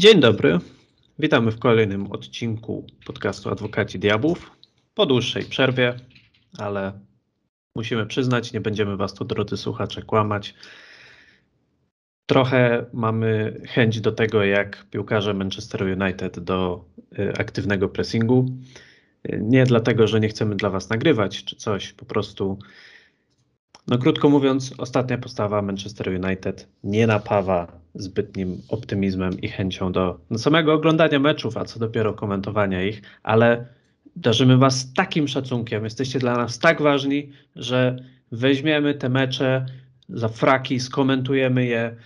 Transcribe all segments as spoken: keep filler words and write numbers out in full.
Dzień dobry, witamy w kolejnym odcinku podcastu Adwokaci Diabłów. Po dłuższej przerwie, ale musimy przyznać, nie będziemy was tu, drodzy słuchacze, kłamać. Trochę mamy chęć do tego, jak piłkarze Manchester United do y, aktywnego pressingu. Y, nie dlatego, że nie chcemy dla was nagrywać czy coś, po prostu, no krótko mówiąc, ostatnia postawa Manchester United nie napawa zbytnim optymizmem i chęcią do samego oglądania meczów, a co dopiero komentowania ich, ale darzymy was takim szacunkiem, jesteście dla nas tak ważni, że weźmiemy te mecze za fraki, skomentujemy je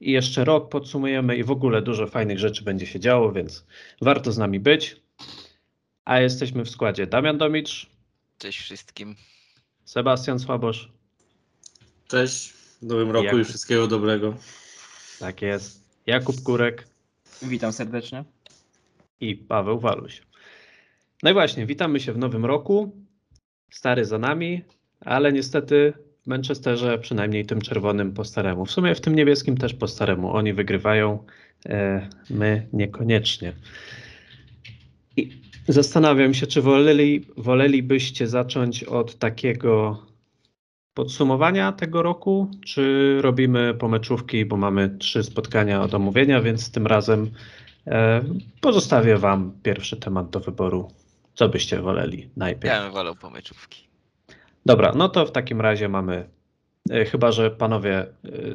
i jeszcze rok podsumujemy i w ogóle dużo fajnych rzeczy będzie się działo, więc warto z nami być. A jesteśmy w składzie Damian Domicz. Cześć wszystkim. Sebastian Słabosz. Cześć. W nowym roku Jakub. I wszystkiego dobrego. Tak jest. Jakub Kurek. Witam serdecznie. I Paweł Waluś. No i właśnie, witamy się w nowym roku. Stary za nami, ale niestety w Manchesterze, przynajmniej tym czerwonym po staremu. W sumie w tym niebieskim też po staremu. Oni wygrywają, e, my niekoniecznie. I zastanawiam się, czy woleli, wolelibyście zacząć od takiego podsumowania tego roku, czy robimy pomeczówki, bo mamy trzy spotkania do omówienia, więc tym razem e, pozostawię wam pierwszy temat do wyboru. Co byście woleli najpierw? Ja bym wolał pomeczówki. Dobra, no to w takim razie mamy, e, chyba że panowie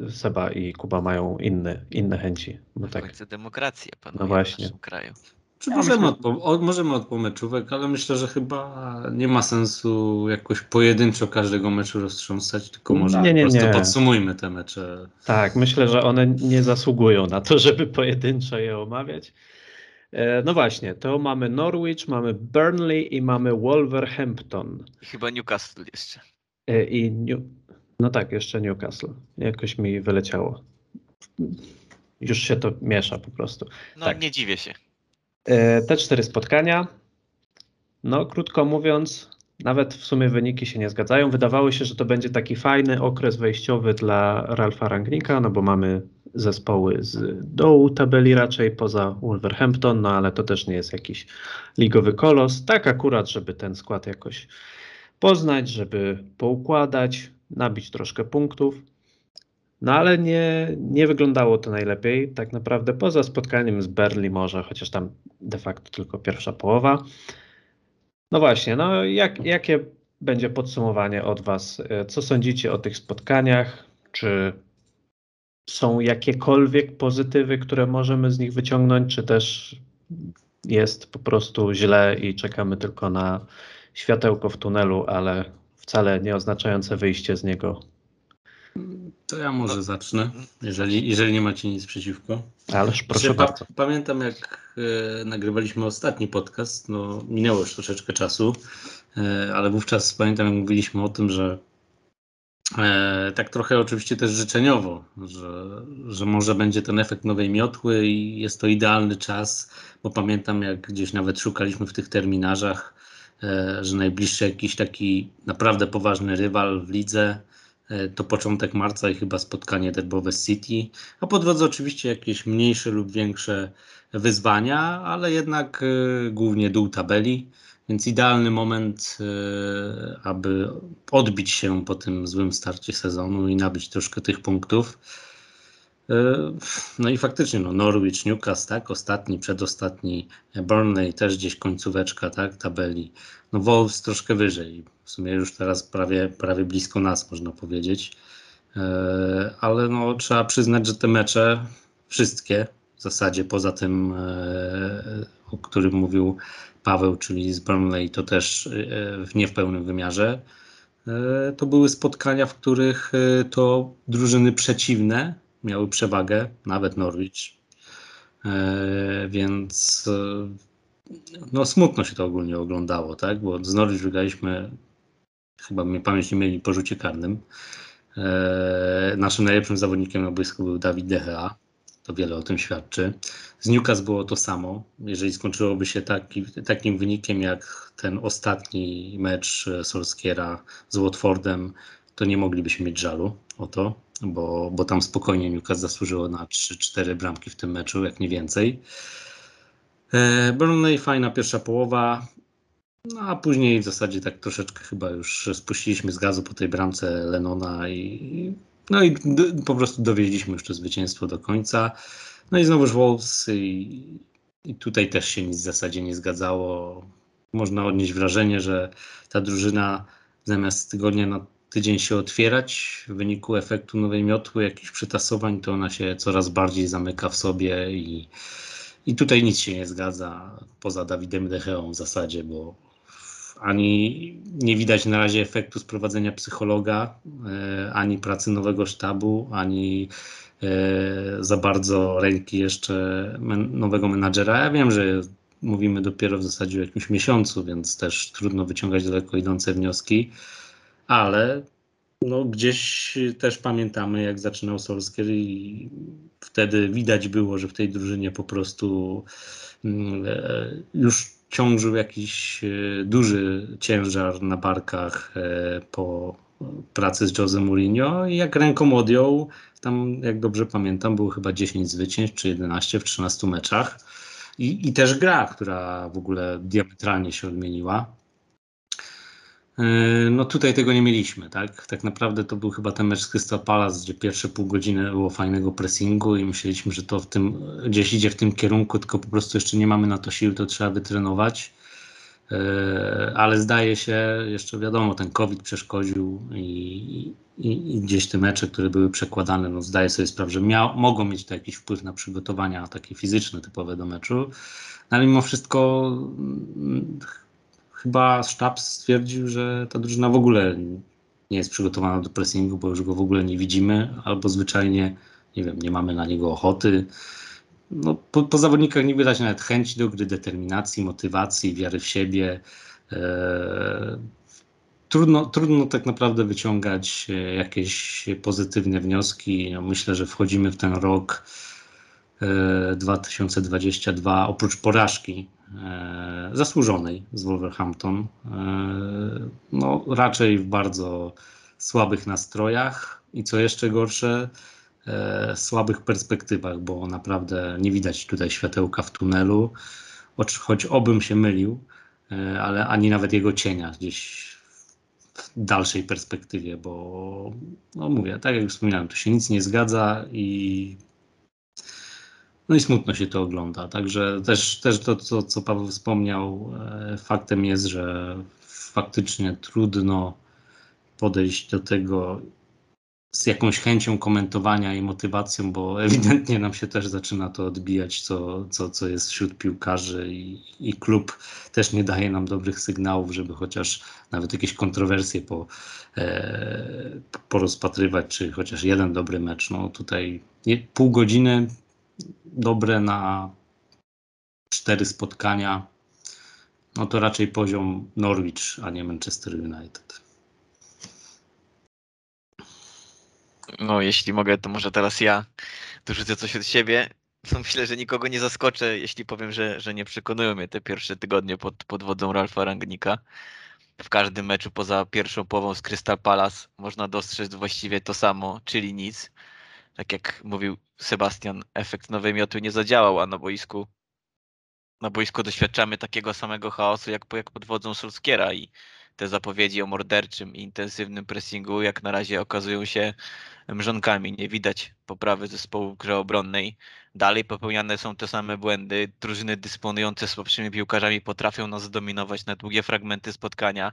e, Seba i Kuba mają inne, inne chęci. No tak. Demokracja panuje no właśnie. W naszym kraju. Czy ja możemy, myślę... od, od, możemy od pomeczówek, ale myślę, że chyba nie ma sensu jakoś pojedynczo każdego meczu roztrząsać, tylko może nie, nie, po prostu nie. Podsumujmy te mecze. Tak, myślę, że one nie zasługują na to, żeby pojedynczo je omawiać. No właśnie, to mamy Norwich, mamy Burnley i mamy Wolverhampton. I chyba Newcastle jeszcze. I New... No tak, jeszcze Newcastle. Jakoś mi wyleciało. Już się to miesza po prostu. No tak. Nie dziwię się. Te cztery spotkania, no krótko mówiąc, nawet w sumie wyniki się nie zgadzają. Wydawało się, że to będzie taki fajny okres wejściowy dla Ralfa Rangnicka, no bo mamy zespoły z dołu tabeli raczej, poza Wolverhampton, no ale to też nie jest jakiś ligowy kolos. Tak akurat, żeby ten skład jakoś poznać, żeby poukładać, nabić troszkę punktów. No ale nie, nie wyglądało to najlepiej, tak naprawdę poza spotkaniem z Burnley może, chociaż tam de facto tylko pierwsza połowa. No właśnie, no jak, jakie będzie podsumowanie od was? Co sądzicie o tych spotkaniach? Czy są jakiekolwiek pozytywy, które możemy z nich wyciągnąć, czy też jest po prostu źle i czekamy tylko na światełko w tunelu, ale wcale nie oznaczające wyjście z niego? To ja może zacznę, jeżeli, jeżeli nie macie nic przeciwko. Ależ proszę bardzo. Pa- pamiętam jak e, nagrywaliśmy ostatni podcast, no minęło już troszeczkę czasu, e, ale wówczas pamiętam jak mówiliśmy o tym, że e, tak trochę oczywiście też życzeniowo, że, że może będzie ten efekt nowej miotły i jest to idealny czas, bo pamiętam jak gdzieś nawet szukaliśmy w tych terminarzach, e, że najbliższy jakiś taki naprawdę poważny rywal w lidze to początek marca i chyba spotkanie derbowe z City, a po drodze oczywiście jakieś mniejsze lub większe wyzwania, ale jednak y, głównie dół tabeli, więc idealny moment, y, aby odbić się po tym złym starcie sezonu i nabić troszkę tych punktów. Y, no i faktycznie no, Norwich, Newcastle, tak, ostatni, przedostatni, Burnley też gdzieś końcóweczka, tak, tabeli, no Wolves troszkę wyżej. W sumie już teraz prawie, prawie blisko nas, można powiedzieć. Yy, ale no, trzeba przyznać, że te mecze, wszystkie w zasadzie, poza tym, yy, o którym mówił Paweł, czyli z Burnley, to też yy, nie w pełnym wymiarze, yy, to były spotkania, w których yy, to drużyny przeciwne miały przewagę, nawet Norwich. Yy, więc yy, no, smutno się to ogólnie oglądało, tak? Bo z Norwich wygraliśmy. Chyba mnie pamięć nie mieli po rzucie karnym. Eee, naszym najlepszym zawodnikiem na boisku był David de Gea. To wiele o tym świadczy. Z Newcastle było to samo. Jeżeli skończyłoby się taki, takim wynikiem jak ten ostatni mecz Solskjæra z Watfordem, to nie moglibyśmy mieć żalu o to. bo, bo tam spokojnie Newcastle zasłużyło na trzy cztery bramki w tym meczu, jak nie więcej. Burnley, fajna pierwsza połowa, no a później w zasadzie tak troszeczkę chyba już spuściliśmy z gazu po tej bramce Lennona i no i do, po prostu dowiedzieliśmy już to zwycięstwo do końca. No i znowuż Wolves i, i tutaj też się nic w zasadzie nie zgadzało. Można odnieść wrażenie, że ta drużyna zamiast tygodnia na tydzień się otwierać w wyniku efektu nowej miotły, jakichś przytasowań, to ona się coraz bardziej zamyka w sobie i, i tutaj nic się nie zgadza poza Dawidem de Geą w zasadzie, bo ani nie widać na razie efektu sprowadzenia psychologa, ani pracy nowego sztabu, ani za bardzo ręki jeszcze nowego menadżera. Ja wiem, że mówimy dopiero w zasadzie o jakimś miesiącu, więc też trudno wyciągać daleko idące wnioski, ale no gdzieś też pamiętamy, jak zaczynał Solskjær i wtedy widać było, że w tej drużynie po prostu już ciążył jakiś duży ciężar na barkach po pracy z Jose Mourinho i jak ręką odjął, tam jak dobrze pamiętam było chyba dziesięć zwycięstw czy jedenaście w trzynastu meczach. I, I też gra, która w ogóle diametralnie się odmieniła. Yy, no tutaj tego nie mieliśmy, tak? Tak naprawdę to był chyba ten mecz z Crystal Palace, gdzie pierwsze pół godziny było fajnego pressingu i myśleliśmy, że to w tym, gdzieś idzie w tym kierunku, tylko po prostu jeszcze nie mamy na to sił, to trzeba wytrenować. Yy, ale zdaje się, jeszcze wiadomo, ten COVID przeszkodził i, i, i gdzieś te mecze, które były przekładane, no zdaję sobie sprawę, że miał, mogą mieć to jakiś wpływ na przygotowania takie fizyczne typowe do meczu, ale mimo wszystko m, chyba sztab stwierdził, że ta drużyna w ogóle nie jest przygotowana do pressingu, bo już go w ogóle nie widzimy, albo zwyczajnie, nie wiem, nie mamy na niego ochoty. No, po, po zawodnikach nie widać nawet chęci do gry, determinacji, motywacji, wiary w siebie. Eee, trudno, trudno tak naprawdę wyciągać jakieś pozytywne wnioski. No, myślę, że wchodzimy w ten rok e, dwa tysiące dwudziesty drugi, oprócz porażki e, zasłużonej z Wolverhampton, e, no, raczej w bardzo słabych nastrojach i co jeszcze gorsze, E, słabych perspektywach, bo naprawdę nie widać tutaj światełka w tunelu, choć, choć obym się mylił, e, ale ani nawet jego cienia gdzieś w dalszej perspektywie, bo no mówię, tak jak wspominałem, tu się nic nie zgadza i no i smutno się to ogląda, także też, też to, to, co Paweł wspomniał, e, faktem jest, że faktycznie trudno podejść do tego z jakąś chęcią komentowania i motywacją, bo ewidentnie nam się też zaczyna to odbijać, co, co, co jest wśród piłkarzy i, i klub też nie daje nam dobrych sygnałów, żeby chociaż nawet jakieś kontrowersje po, e, porozpatrywać, czy chociaż jeden dobry mecz. No tutaj pół godziny dobre na cztery spotkania, no to raczej poziom Norwich, a nie Manchester United. No, jeśli mogę, to może teraz ja dorzucę coś od siebie. No, myślę, że nikogo nie zaskoczę, jeśli powiem, że, że nie przekonują mnie te pierwsze tygodnie pod, pod wodzą Ralfa Rangnicka. W każdym meczu poza pierwszą połową z Crystal Palace można dostrzec właściwie to samo, czyli nic. Tak jak mówił Sebastian, efekt nowej miotły nie zadziałał, a na boisku, na boisku doświadczamy takiego samego chaosu jak, jak pod wodzą Solskjæra i te zapowiedzi o morderczym i intensywnym pressingu jak na razie okazują się mrzonkami. Nie widać poprawy zespołu w grze obronnej. Dalej popełniane są te same błędy. Drużyny dysponujące słabszymi piłkarzami potrafią nas zdominować na długie fragmenty spotkania.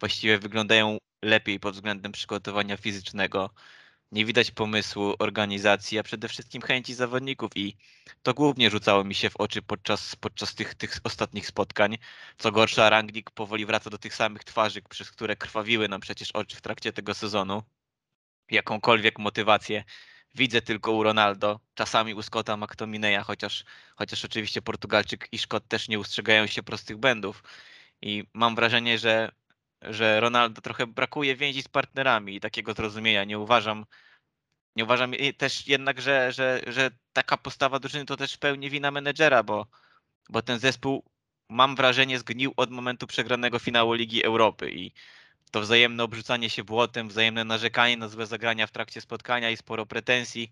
Właściwie wyglądają lepiej pod względem przygotowania fizycznego. Nie widać pomysłu, organizacji, a przede wszystkim chęci zawodników i to głównie rzucało mi się w oczy podczas, podczas tych, tych ostatnich spotkań. Co gorsza, Rangnick powoli wraca do tych samych twarzy, przez które krwawiły nam przecież oczy w trakcie tego sezonu. Jakąkolwiek motywację widzę tylko u Ronaldo, czasami u Scotta McTominaya, chociaż, chociaż oczywiście Portugalczyk i Szkot też nie ustrzegają się prostych błędów i mam wrażenie, że że Ronaldo trochę brakuje więzi z partnerami i takiego zrozumienia. Nie uważam, nie uważam też jednak, że, że, że taka postawa drużyny to też w pełni wina menedżera, bo, bo ten zespół, mam wrażenie, zgnił od momentu przegranego finału Ligi Europy i to wzajemne obrzucanie się błotem, wzajemne narzekanie na złe zagrania w trakcie spotkania i sporo pretensji.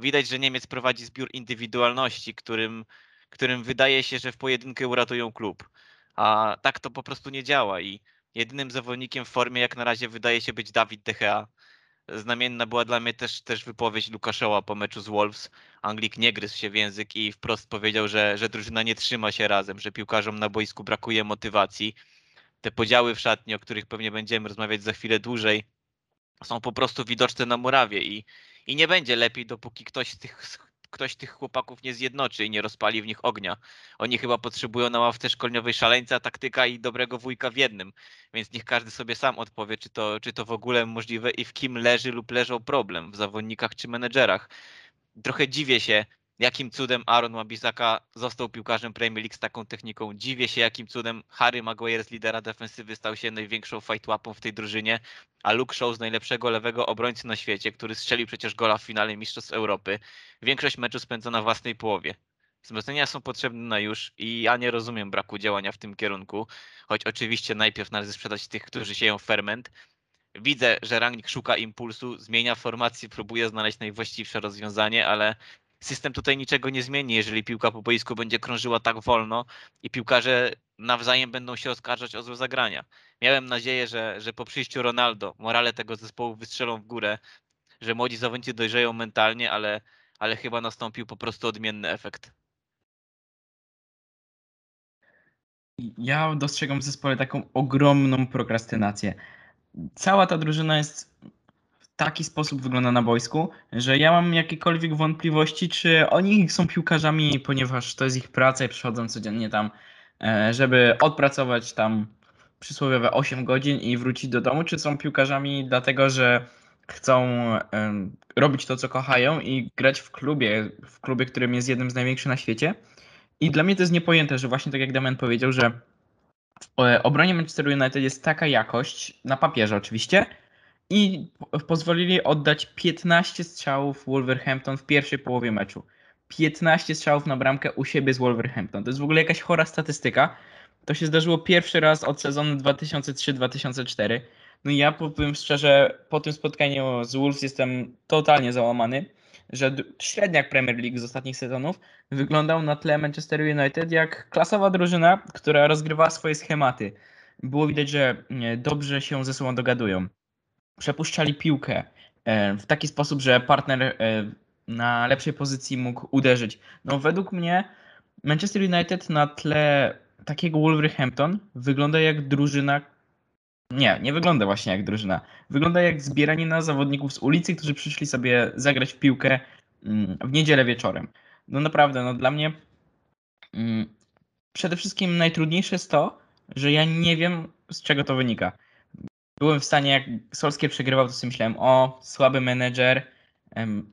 Widać, że Niemiec prowadzi zbiór indywidualności, którym, którym wydaje się, że w pojedynkę uratują klub. A tak to po prostu nie działa i jedynym zawodnikiem w formie jak na razie wydaje się być David de Gea. Znamienna była dla mnie też, też wypowiedź Luka Shawa po meczu z Wolves. Anglik nie gryzł się w język i wprost powiedział, że, że drużyna nie trzyma się razem, że piłkarzom na boisku brakuje motywacji. Te podziały w szatni, o których pewnie będziemy rozmawiać za chwilę dłużej, są po prostu widoczne na murawie i, i nie będzie lepiej, dopóki ktoś tych, ktoś tych chłopaków nie zjednoczy i nie rozpali w nich ognia. Oni chyba potrzebują na ławce szkoleniowej szaleńca, taktyka i dobrego wujka w jednym, więc niech każdy sobie sam odpowie, czy to, czy to w ogóle możliwe i w kim leży lub leżał problem, w zawodnikach czy menedżerach. Trochę dziwię się, jakim cudem Aaron Wan-Bissaka został piłkarzem Premier League z taką techniką. Dziwię się, jakim cudem Harry Maguire z lidera defensywy stał się największą fajtłapą w tej drużynie, a Luke Shaw z najlepszego lewego obrońcy na świecie, który strzelił przecież gola w finale Mistrzostw Europy. Większość meczu spędza na własnej połowie. Wzmocnienia są potrzebne na już i ja nie rozumiem braku działania w tym kierunku, choć oczywiście najpierw należy sprzedać tych, którzy sieją ferment. Widzę, że Rangnick szuka impulsu, zmienia formację, próbuje znaleźć najwłaściwsze rozwiązanie, ale system tutaj niczego nie zmieni, jeżeli piłka po boisku będzie krążyła tak wolno i piłkarze nawzajem będą się oskarżać o złe zagrania. Miałem nadzieję, że, że po przyjściu Ronaldo morale tego zespołu wystrzelą w górę, że młodzi zawodnicy dojrzeją mentalnie, ale, ale chyba nastąpił po prostu odmienny efekt. Ja dostrzegam w zespole taką ogromną prokrastynację. Cała ta drużyna jest... Taki sposób wygląda na boisku, że ja mam jakiekolwiek wątpliwości, czy oni są piłkarzami, ponieważ to jest ich praca i przychodzą codziennie tam, żeby odpracować tam przysłowiowe osiem godzin i wrócić do domu, czy są piłkarzami dlatego, że chcą robić to, co kochają i grać w klubie, w klubie, którym jest jednym z największych na świecie. I dla mnie to jest niepojęte, że właśnie tak jak Damian powiedział, że w obronie Manchester United jest taka jakość, na papierze oczywiście, i pozwolili oddać piętnaście strzałów Wolverhampton w pierwszej połowie meczu. piętnaście strzałów na bramkę u siebie z Wolverhampton. To jest w ogóle jakaś chora statystyka. To się zdarzyło pierwszy raz od sezonu dwa tysiące trzy dwa tysiące cztery. No i ja powiem szczerze, po tym spotkaniu z Wolves jestem totalnie załamany, że średniak Premier League z ostatnich sezonów wyglądał na tle Manchester United jak klasowa drużyna, która rozgrywała swoje schematy. Było widać, że dobrze się ze sobą dogadują. Przepuszczali piłkę w taki sposób, że partner na lepszej pozycji mógł uderzyć. No według mnie Manchester United na tle takiego Wolverhampton wygląda jak drużyna... Nie, nie wygląda właśnie jak drużyna. Wygląda jak zbieranie na zawodników z ulicy, którzy przyszli sobie zagrać w piłkę w niedzielę wieczorem. No naprawdę, no dla mnie przede wszystkim najtrudniejsze jest to, że ja nie wiem, z czego to wynika. Byłem w stanie, jak Solskjær przegrywał, to sobie myślałem, o, słaby menedżer,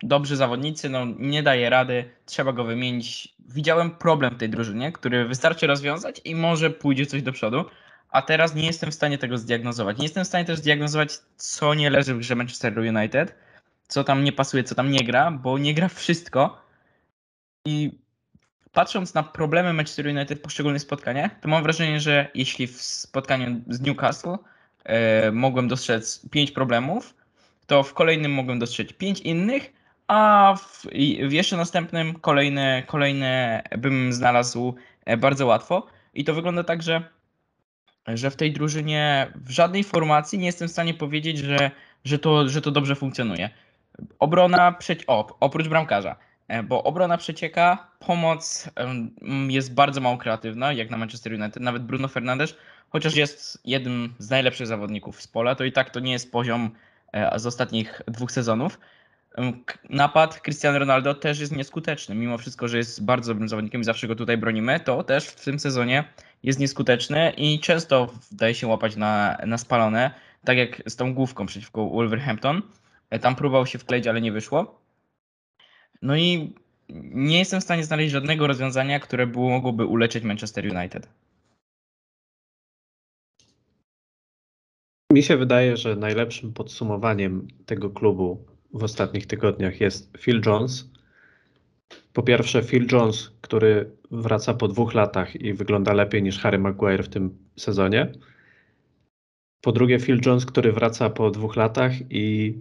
dobrzy zawodnicy, no nie daje rady, trzeba go wymienić. Widziałem problem w tej drużynie, który wystarczy rozwiązać i może pójdzie coś do przodu, a teraz nie jestem w stanie tego zdiagnozować. Nie jestem w stanie też zdiagnozować, co nie leży w grze Manchester United, co tam nie pasuje, co tam nie gra, bo nie gra wszystko. I patrząc na problemy Manchester United w poszczególnych spotkaniach, to mam wrażenie, że jeśli w spotkaniu z Newcastle mogłem dostrzec pięć problemów, to w kolejnym mogłem dostrzec pięć innych, a w, w jeszcze następnym kolejne, kolejne bym znalazł bardzo łatwo. I to wygląda tak, że, że w tej drużynie w żadnej formacji nie jestem w stanie powiedzieć, że, że, to, że to dobrze funkcjonuje. Obrona, przeci- o, oprócz bramkarza, bo obrona przecieka, pomoc jest bardzo mało kreatywna, jak na Manchester United, nawet Bruno Fernandes, chociaż jest jednym z najlepszych zawodników z pola, to i tak to nie jest poziom z ostatnich dwóch sezonów. Napad Cristiano Ronaldo też jest nieskuteczny, mimo wszystko, że jest bardzo dobrym zawodnikiem i zawsze go tutaj bronimy, to też w tym sezonie jest nieskuteczny i często daje się łapać na, na spalone, tak jak z tą główką przeciwko Wolverhampton. Tam próbował się wkleić, ale nie wyszło. No i nie jestem w stanie znaleźć żadnego rozwiązania, które było, mogłoby uleczyć Manchester United. Mi się wydaje, że najlepszym podsumowaniem tego klubu w ostatnich tygodniach jest Phil Jones. Po pierwsze Phil Jones, który wraca po dwóch latach i wygląda lepiej niż Harry Maguire w tym sezonie. Po drugie, Phil Jones, który wraca po dwóch latach i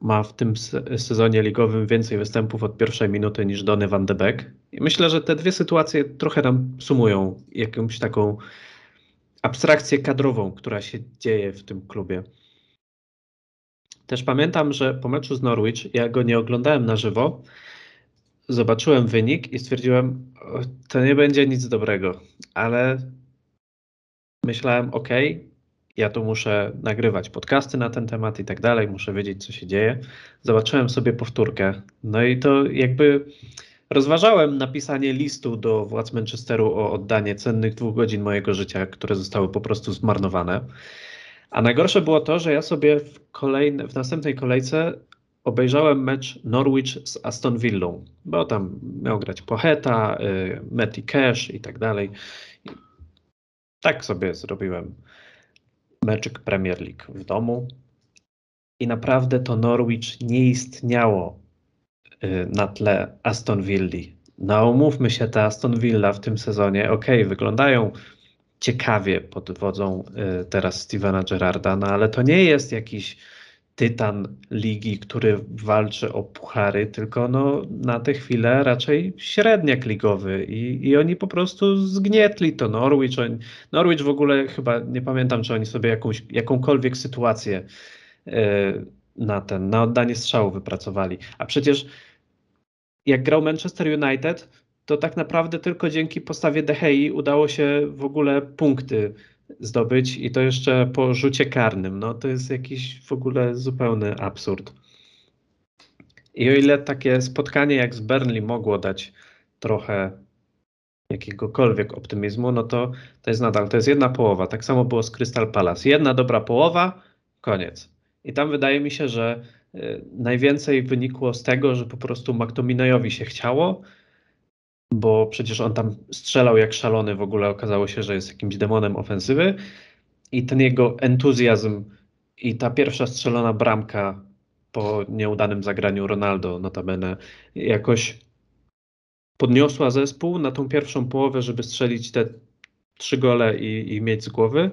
ma w tym sezonie ligowym więcej występów od pierwszej minuty niż Donny van de Beek. I myślę, że te dwie sytuacje trochę nam sumują jakąś taką abstrakcję kadrową, która się dzieje w tym klubie. Też pamiętam, że po meczu z Norwich, ja go nie oglądałem na żywo, zobaczyłem wynik i stwierdziłem, to nie będzie nic dobrego, ale myślałem, ok, ja tu muszę nagrywać podcasty na ten temat i tak dalej, muszę wiedzieć, co się dzieje. Zobaczyłem sobie powtórkę, no i to jakby rozważałem napisanie listu do władz Manchesteru o oddanie cennych dwóch godzin mojego życia, które zostały po prostu zmarnowane. A najgorsze było to, że ja sobie w, kolejne, w następnej kolejce obejrzałem mecz Norwich z Aston Villą, bo tam miał grać Poheta, y, Matty Cash i tak dalej. Tak sobie zrobiłem meczyk Premier League w domu i naprawdę to Norwich nie istniało y, na tle Aston Villi. No umówmy się, ta Aston Villa w tym sezonie, okej, okay, wyglądają ciekawie pod wodzą y, teraz Stevena Gerrarda, no ale to nie jest jakiś tytan ligi, który walczy o puchary, tylko no na tę chwilę raczej średniak ligowy i, i oni po prostu zgnietli to Norwich. Oni, Norwich w ogóle chyba, nie pamiętam, czy oni sobie jakąś, jakąkolwiek sytuację y, na ten, na oddanie strzału wypracowali. A przecież jak grał Manchester United, to tak naprawdę tylko dzięki postawie De Gei udało się w ogóle punkty zdobyć i to jeszcze po rzucie karnym. No to jest jakiś w ogóle zupełny absurd. I o ile takie spotkanie jak z Burnley mogło dać trochę jakiegokolwiek optymizmu, no to to jest nadal, to jest jedna połowa. Tak samo było z Crystal Palace. Jedna dobra połowa, koniec. I tam wydaje mi się, że y, najwięcej wynikło z tego, że po prostu McTominayowi się chciało, bo przecież on tam strzelał jak szalony, w ogóle okazało się, że jest jakimś demonem ofensywy i ten jego entuzjazm i ta pierwsza strzelona bramka po nieudanym zagraniu Ronaldo notabene jakoś podniosła zespół na tą pierwszą połowę, żeby strzelić te trzy gole i, i mieć z głowy.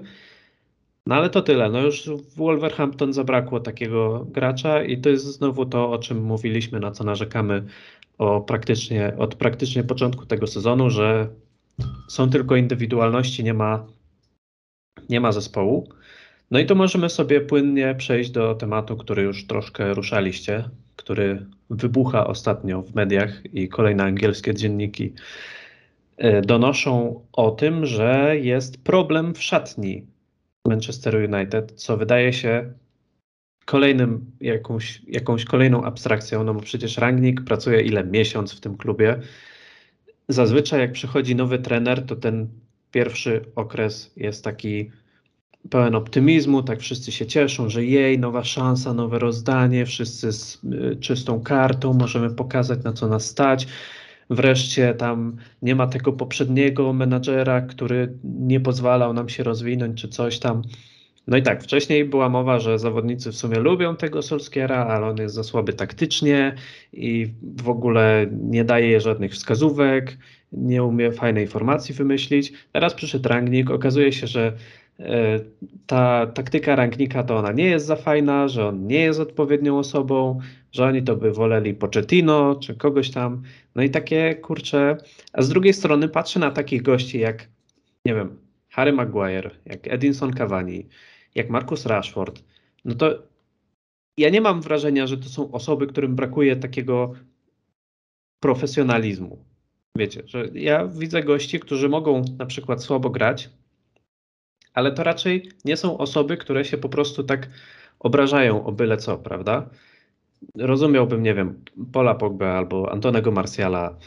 No ale to tyle, no już w Wolverhampton zabrakło takiego gracza i to jest znowu to, o czym mówiliśmy, na co narzekamy o praktycznie, od praktycznie początku tego sezonu, że są tylko indywidualności, nie ma, nie ma zespołu. No i to możemy sobie płynnie przejść do tematu, który już troszkę ruszaliście, który wybucha ostatnio w mediach i kolejne angielskie dzienniki donoszą o tym, że jest problem w szatni Manchesteru United, co wydaje się kolejnym, jakąś, jakąś kolejną abstrakcją, no bo przecież Rangnick pracuje ile? Miesiąc w tym klubie. Zazwyczaj jak przychodzi nowy trener, to ten pierwszy okres jest taki pełen optymizmu, tak wszyscy się cieszą, że jej, nowa szansa, nowe rozdanie, wszyscy z y, czystą kartą, możemy pokazać, na co nas stać. Wreszcie tam nie ma tego poprzedniego menadżera, który nie pozwalał nam się rozwinąć czy coś tam. No i tak, wcześniej była mowa, że zawodnicy w sumie lubią tego Solskjæra, ale on jest za słaby taktycznie i w ogóle nie daje żadnych wskazówek, nie umie fajnej formacji wymyślić. Teraz przyszedł Rangnick, okazuje się, że y, ta taktyka Rangnicka to ona nie jest za fajna, że on nie jest odpowiednią osobą, że oni to by woleli Pochettino czy kogoś tam. No i takie, kurczę, a z drugiej strony patrzę na takich gości jak, nie wiem, Harry Maguire, jak Edinson Cavani, jak Marcus Rashford, no to ja nie mam wrażenia, że to są osoby, którym brakuje takiego profesjonalizmu. Wiecie, że ja widzę gości, którzy mogą na przykład słabo grać, ale to raczej nie są osoby, które się po prostu tak obrażają o byle co, prawda? Rozumiałbym, nie wiem, Paula Pogbę albo Antonego Martiala.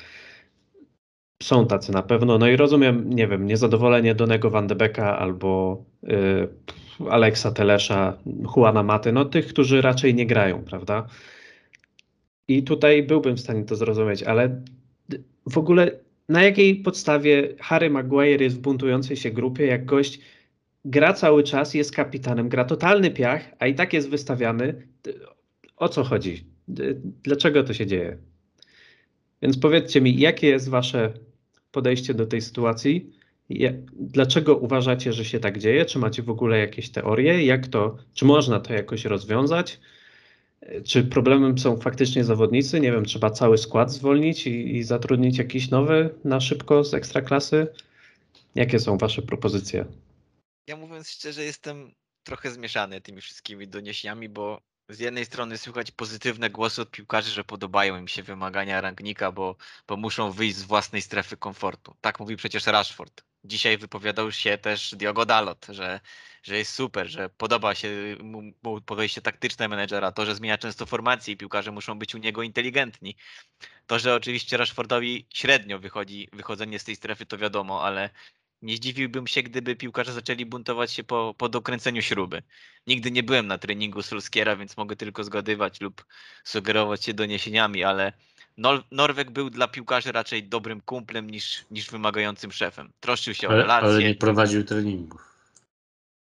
Są tacy na pewno. No i rozumiem, nie wiem, niezadowolenie Donnego van de Beeka albo y, Alexa Tellesa, Juana Maty, no tych, którzy raczej nie grają, prawda? I tutaj byłbym w stanie to zrozumieć, ale w ogóle na jakiej podstawie Harry Maguire jest w buntującej się grupie, jak gość gra cały czas, jest kapitanem, gra totalny piach, a i tak jest wystawiany. O co chodzi? Dlaczego to się dzieje? Więc powiedzcie mi, jakie jest wasze podejście do tej sytuacji? Dlaczego uważacie, że się tak dzieje? Czy macie w ogóle jakieś teorie? Jak to, czy można to jakoś rozwiązać? Czy problemem są faktycznie zawodnicy? Nie wiem, trzeba cały skład zwolnić i, i zatrudnić jakiś nowy na szybko z ekstraklasy? Jakie są wasze propozycje? Ja mówiąc szczerze, jestem trochę zmieszany tymi wszystkimi doniesieniami, bo z jednej strony słychać pozytywne głosy od piłkarzy, że podobają im się wymagania Rangnicka, bo, bo muszą wyjść z własnej strefy komfortu. Tak mówił przecież Rashford. Dzisiaj wypowiadał się też Diogo Dalot, że, że jest super, że podoba się mu podejście taktyczne menedżera, to, że zmienia często formację i piłkarze muszą być u niego inteligentni. To, że oczywiście Rashfordowi średnio wychodzi wychodzenie z tej strefy, to wiadomo, ale nie zdziwiłbym się, gdyby piłkarze zaczęli buntować się po, po dokręceniu śruby. Nigdy nie byłem na treningu Solskjæra, więc mogę tylko zgadywać lub sugerować się doniesieniami, ale Nor- Norweg był dla piłkarzy raczej dobrym kumplem niż, niż wymagającym szefem. Troszczył się ale, o relacje. Ale nie prowadził treningów.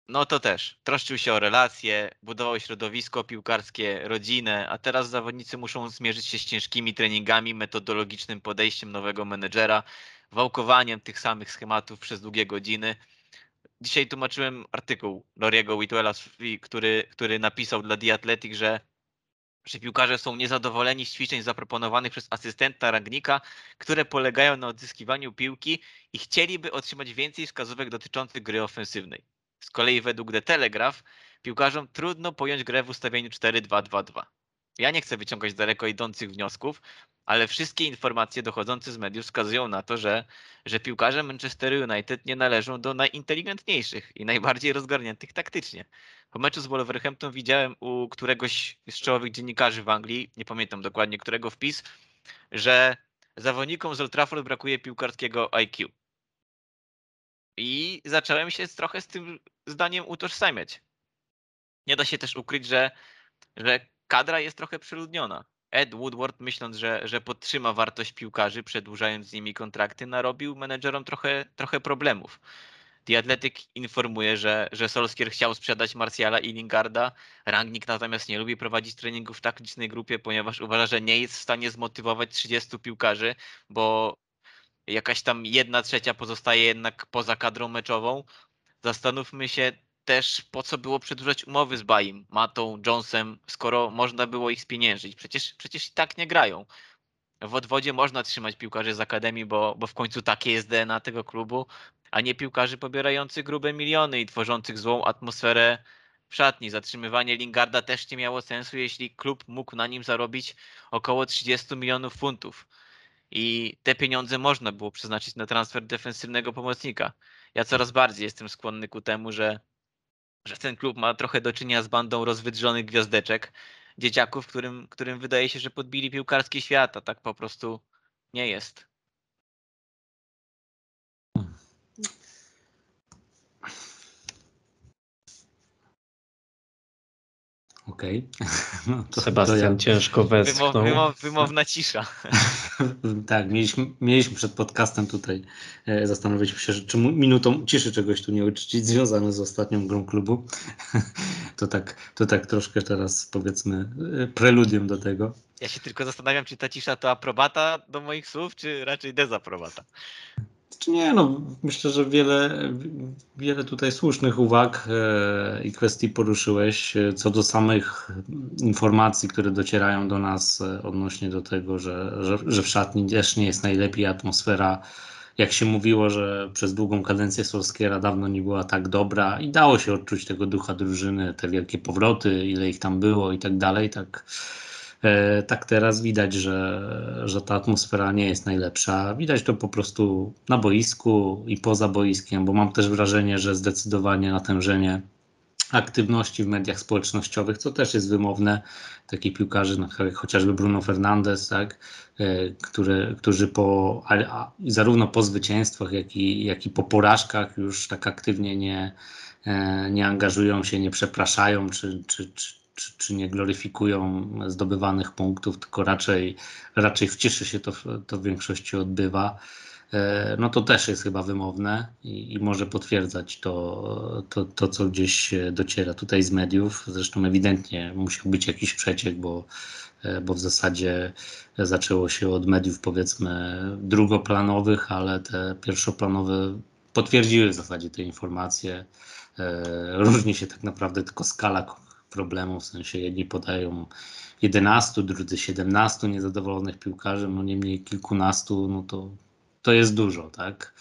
No to też. Troszczył się o relacje, budował środowisko piłkarskie, rodzinę, a teraz zawodnicy muszą zmierzyć się z ciężkimi treningami, metodologicznym podejściem nowego menedżera, wałkowaniem tych samych schematów przez długie godziny. Dzisiaj tłumaczyłem artykuł Lauriego Whitwella, który, który napisał dla The Athletic, że, że piłkarze są niezadowoleni z ćwiczeń zaproponowanych przez asystenta Rangnicka, które polegają na odzyskiwaniu piłki i chcieliby otrzymać więcej wskazówek dotyczących gry ofensywnej. Z kolei według The Telegraph piłkarzom trudno pojąć grę w ustawieniu cztery dwa dwa dwa. Ja nie chcę wyciągać daleko idących wniosków, ale wszystkie informacje dochodzące z mediów wskazują na to, że, że piłkarze Manchester United nie należą do najinteligentniejszych i najbardziej rozgarniętych taktycznie. Po meczu z Wolverhampton widziałem u któregoś z czołowych dziennikarzy w Anglii, nie pamiętam dokładnie którego wpis, że zawodnikom z Old Trafford brakuje piłkarskiego I Q. I zacząłem się trochę z tym zdaniem utożsamiać. Nie da się też ukryć, że, że kadra jest trochę przeludniona. Ed Woodward, myśląc, że, że podtrzyma wartość piłkarzy, przedłużając z nimi kontrakty, narobił menedżerom trochę, trochę problemów. The Athletic informuje, że, że Solskjær chciał sprzedać Martiala i Lingarda. Rangnick natomiast nie lubi prowadzić treningów w tak licznej grupie, ponieważ uważa, że nie jest w stanie zmotywować trzydziestu piłkarzy, bo jakaś tam jedna trzecia pozostaje jednak poza kadrą meczową. Zastanówmy się też, po co było przedłużać umowy z Baim, Matą, Jonesem, skoro można było ich spieniężyć. Przecież, przecież i tak nie grają. W odwodzie można trzymać piłkarzy z akademii, bo, bo w końcu takie jest D N A tego klubu, a nie piłkarzy pobierających grube miliony i tworzących złą atmosferę w szatni. Zatrzymywanie Lingarda też nie miało sensu, jeśli klub mógł na nim zarobić około trzydzieści milionów funtów. I te pieniądze można było przeznaczyć na transfer defensywnego pomocnika. Ja coraz bardziej jestem skłonny ku temu, że, że ten klub ma trochę do czynienia z bandą rozwydrzonych gwiazdeczek, dzieciaków, którym, którym wydaje się, że podbili piłkarski świat, a tak po prostu nie jest. Okej. Okay. No Sebastian ja... ciężko westchnął. Wymow, wymow, wymowna cisza. Tak, mieliśmy, mieliśmy przed podcastem tutaj e, zastanowić się, czy minutą ciszy czegoś tu nie uczcić, związane z ostatnią grą klubu. To tak, to tak troszkę teraz, powiedzmy, preludium do tego. Ja się tylko zastanawiam, czy ta cisza to aprobata do moich słów, czy raczej dezaprobata. Czy nie, no myślę, że wiele, wiele tutaj słusznych uwag e, i kwestii poruszyłeś e, co do samych informacji, które docierają do nas e, odnośnie do tego, że, że, że w szatni też nie jest najlepiej atmosfera. Jak się mówiło, że przez długą kadencję Solskjæra dawno nie była tak dobra i dało się odczuć tego ducha drużyny, te wielkie powroty, ile ich tam było i tak dalej, tak... Tak teraz widać, że, że ta atmosfera nie jest najlepsza. Widać to po prostu na boisku i poza boiskiem, bo mam też wrażenie, że zdecydowanie natężenie aktywności w mediach społecznościowych, co też jest wymowne, takich piłkarzy jak chociażby Bruno Fernandes, tak, który, którzy po, zarówno po zwycięstwach, jak i, jak i po porażkach już tak aktywnie nie, nie angażują się, nie przepraszają, czy, czy, czy Czy, czy nie gloryfikują zdobywanych punktów, tylko raczej, raczej w cieszy się to, to w większości odbywa, no to też jest chyba wymowne i, i może potwierdzać to, to, to, co gdzieś dociera tutaj z mediów. Zresztą ewidentnie musiał być jakiś przeciek, bo, bo w zasadzie zaczęło się od mediów, powiedzmy, drugoplanowych, ale te pierwszoplanowe potwierdziły w zasadzie te informacje. Różni się tak naprawdę tylko skala problemów, w sensie jedni podają jedenastu, drudzy siedemnastu niezadowolonych piłkarzy, no niemniej kilkunastu, no to, to jest dużo, tak?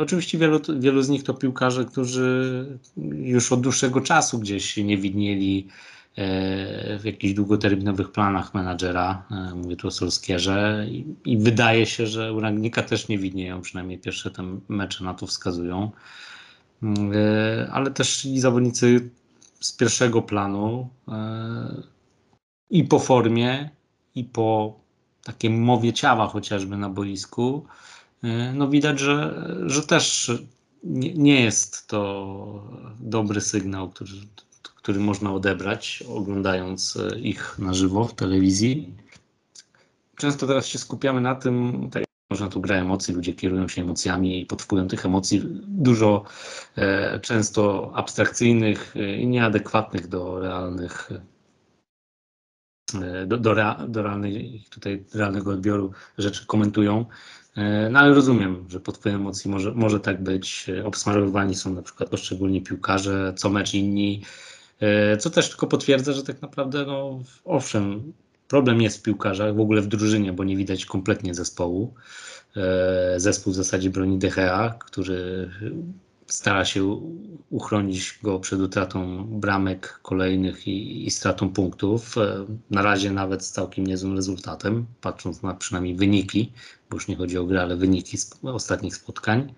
Oczywiście wielu, wielu z nich to piłkarze, którzy już od dłuższego czasu gdzieś nie widnieli w jakichś długoterminowych planach menadżera, mówię tu o Solskjærze, i, i wydaje się, że u Rangnicka też nie widnieją, przynajmniej pierwsze te mecze na to wskazują, ale też i zawodnicy z pierwszego planu i po formie, i po takiej mowie ciała chociażby na boisku, no widać, że, że też nie, nie jest to dobry sygnał, który, który można odebrać, oglądając ich na żywo w telewizji. Często teraz się skupiamy na tym, tak można tu gra emocji, ludzie kierują się emocjami i pod wpływem tych emocji dużo e, często abstrakcyjnych i nieadekwatnych do realnych e, do, do, rea, do realnej, tutaj realnego odbioru rzeczy komentują. No ale rozumiem, że pod wpływem emocji może, może tak być. Obsmarowywani są na przykład poszczególni piłkarze, co mecz inni, co też tylko potwierdza, że tak naprawdę, no owszem, problem jest w piłkarzach, w ogóle w drużynie, bo nie widać kompletnie zespołu. Zespół w zasadzie broni De Gea, który stara się uchronić go przed utratą bramek kolejnych i, i stratą punktów. Na razie nawet z całkiem niezłym rezultatem, patrząc na przynajmniej wyniki, bo już nie chodzi o grę, ale wyniki z ostatnich spotkań.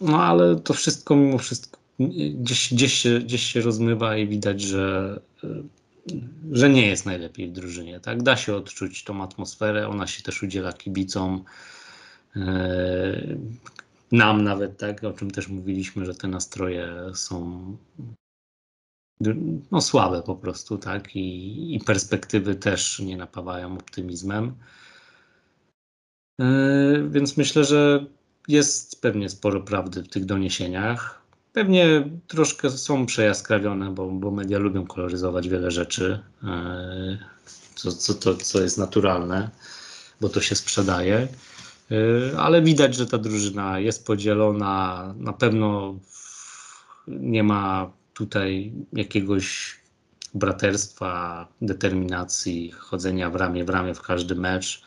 No ale to wszystko mimo wszystko gdzieś, gdzieś, się, gdzieś się rozmywa i widać, że, że nie jest najlepiej w drużynie. Tak? Da się odczuć tą atmosferę, ona się też udziela kibicom. Nam nawet, tak, o czym też mówiliśmy, że te nastroje są no, słabe po prostu, tak, i, i perspektywy też nie napawają optymizmem. Yy, więc myślę, że jest pewnie sporo prawdy w tych doniesieniach. Pewnie troszkę są przejaskrawione, bo, bo media lubią koloryzować wiele rzeczy, yy, co, co, to, co jest naturalne, bo to się sprzedaje. Ale widać, że ta drużyna jest podzielona, na pewno nie ma tutaj jakiegoś braterstwa, determinacji, chodzenia w ramię w ramię w każdy mecz,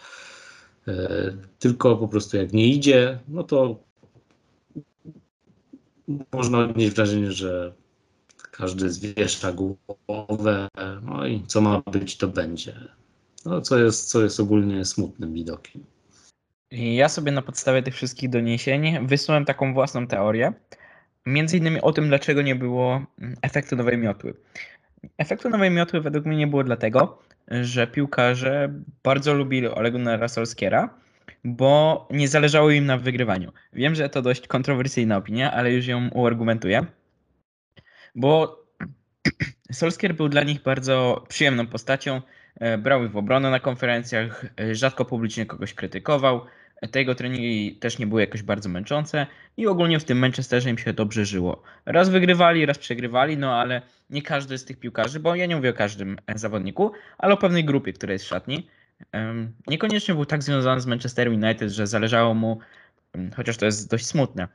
tylko po prostu jak nie idzie, no to można odnieść wrażenie, że każdy zwiesza głowę, no i co ma być, to będzie, no, co jest, co jest ogólnie smutnym widokiem. Ja sobie na podstawie tych wszystkich doniesień wysunąłem taką własną teorię, między innymi o tym, dlaczego nie było efektu nowej miotły. Efektu nowej miotły według mnie nie było dlatego, że piłkarze bardzo lubili Ole Gunnara Solskjæra, bo nie zależało im na wygrywaniu. Wiem, że to dość kontrowersyjna opinia, ale już ją uargumentuję, bo Solskjær był dla nich bardzo przyjemną postacią, brał ich w obronę na konferencjach, rzadko publicznie kogoś krytykował, te jego treningi też nie były jakoś bardzo męczące i ogólnie w tym Manchesterze im się dobrze żyło. Raz wygrywali, raz przegrywali, no ale nie każdy z tych piłkarzy, bo ja nie mówię o każdym zawodniku, ale o pewnej grupie, która jest w szatni, niekoniecznie był tak związany z Manchester United, że zależało mu, chociaż to jest dość smutne,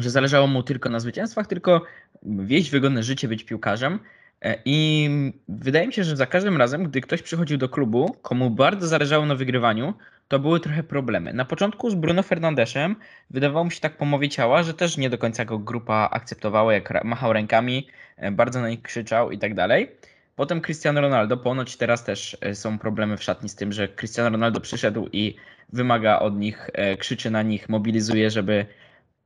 że zależało mu tylko na zwycięstwach, tylko wieść wygodne życie, być piłkarzem. I wydaje mi się, że za każdym razem, gdy ktoś przychodził do klubu, komu bardzo zależało na wygrywaniu, to były trochę problemy. Na początku z Bruno Fernandeszem wydawało mi się tak po mowie ciała, że też nie do końca go grupa akceptowała, jak machał rękami, bardzo na nich krzyczał i tak dalej. Potem Cristiano Ronaldo, ponoć teraz też są problemy w szatni z tym, że Cristiano Ronaldo przyszedł i wymaga od nich, krzyczy na nich, mobilizuje, żeby,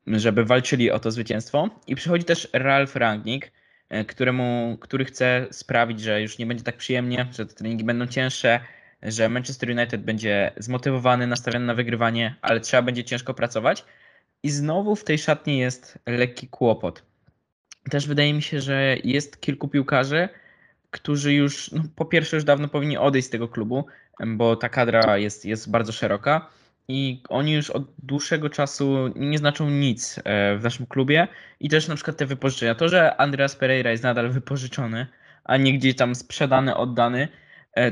żeby walczyli o to zwycięstwo. I przychodzi też Ralf Rangnick, Któremu, który chce sprawić, że już nie będzie tak przyjemnie, że te treningi będą cięższe, że Manchester United będzie zmotywowany, nastawiony na wygrywanie, ale trzeba będzie ciężko pracować. I znowu w tej szatni jest lekki kłopot. Też wydaje mi się, że jest kilku piłkarzy, którzy już, no, po pierwsze już dawno powinni odejść z tego klubu, bo ta kadra jest, jest bardzo szeroka i oni już od dłuższego czasu nie znaczą nic w naszym klubie i też na przykład te wypożyczenia. To, że Andreas Pereira jest nadal wypożyczony, a nie gdzieś tam sprzedany, oddany,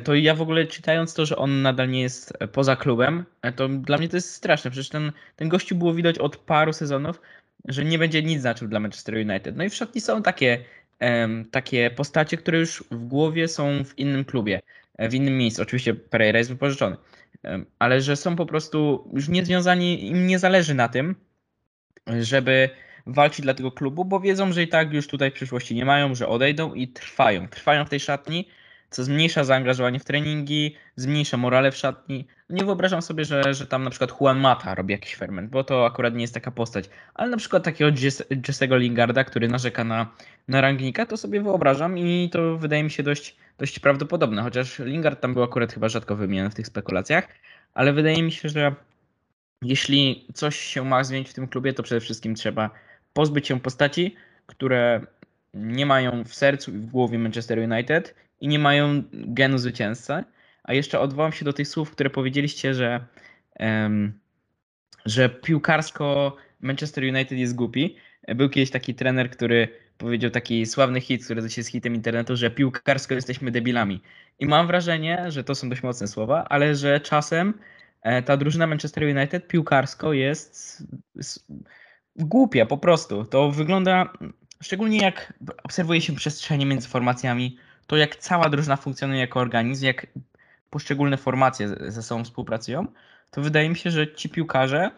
to ja w ogóle czytając to, że on nadal nie jest poza klubem, to dla mnie to jest straszne. Przecież ten, ten gościu było widać od paru sezonów, że nie będzie nic znaczył dla Manchester United. No i w szatni są takie, um, takie postacie, które już w głowie są w innym klubie, w innym miejscu. Oczywiście Pereira jest wypożyczony, um, ale że są po prostu już niezwiązani, im nie zależy na tym, żeby walczyć dla tego klubu, bo wiedzą, że i tak już tutaj w przyszłości nie mają, że odejdą i trwają. Trwają w tej szatni, co zmniejsza zaangażowanie w treningi, zmniejsza morale w szatni. Nie wyobrażam sobie, że, że tam na przykład Juan Mata robi jakiś ferment, bo to akurat nie jest taka postać. Ale na przykład takiego Jesse'ego Lingarda, który narzeka na, na Rangnicka, to sobie wyobrażam i to wydaje mi się dość, dość prawdopodobne. Chociaż Lingard tam był akurat chyba rzadko wymieniony w tych spekulacjach, ale wydaje mi się, że jeśli coś się ma zmienić w tym klubie, to przede wszystkim trzeba pozbyć się postaci, które nie mają w sercu i w głowie Manchester United i nie mają genu zwycięzcy. A jeszcze odwołam się do tych słów, które powiedzieliście, że, um, że piłkarsko Manchester United jest głupi. Był kiedyś taki trener, który powiedział taki sławny hit, który się z hitem internetu, że piłkarsko jesteśmy debilami. I mam wrażenie, że to są dość mocne słowa, ale że czasem ta drużyna Manchester United piłkarsko jest głupia po prostu. To wygląda, szczególnie jak obserwuje się przestrzenie między formacjami, to jak cała drużyna funkcjonuje jako organizm, jak poszczególne formacje ze sobą współpracują, to wydaje mi się, że ci piłkarze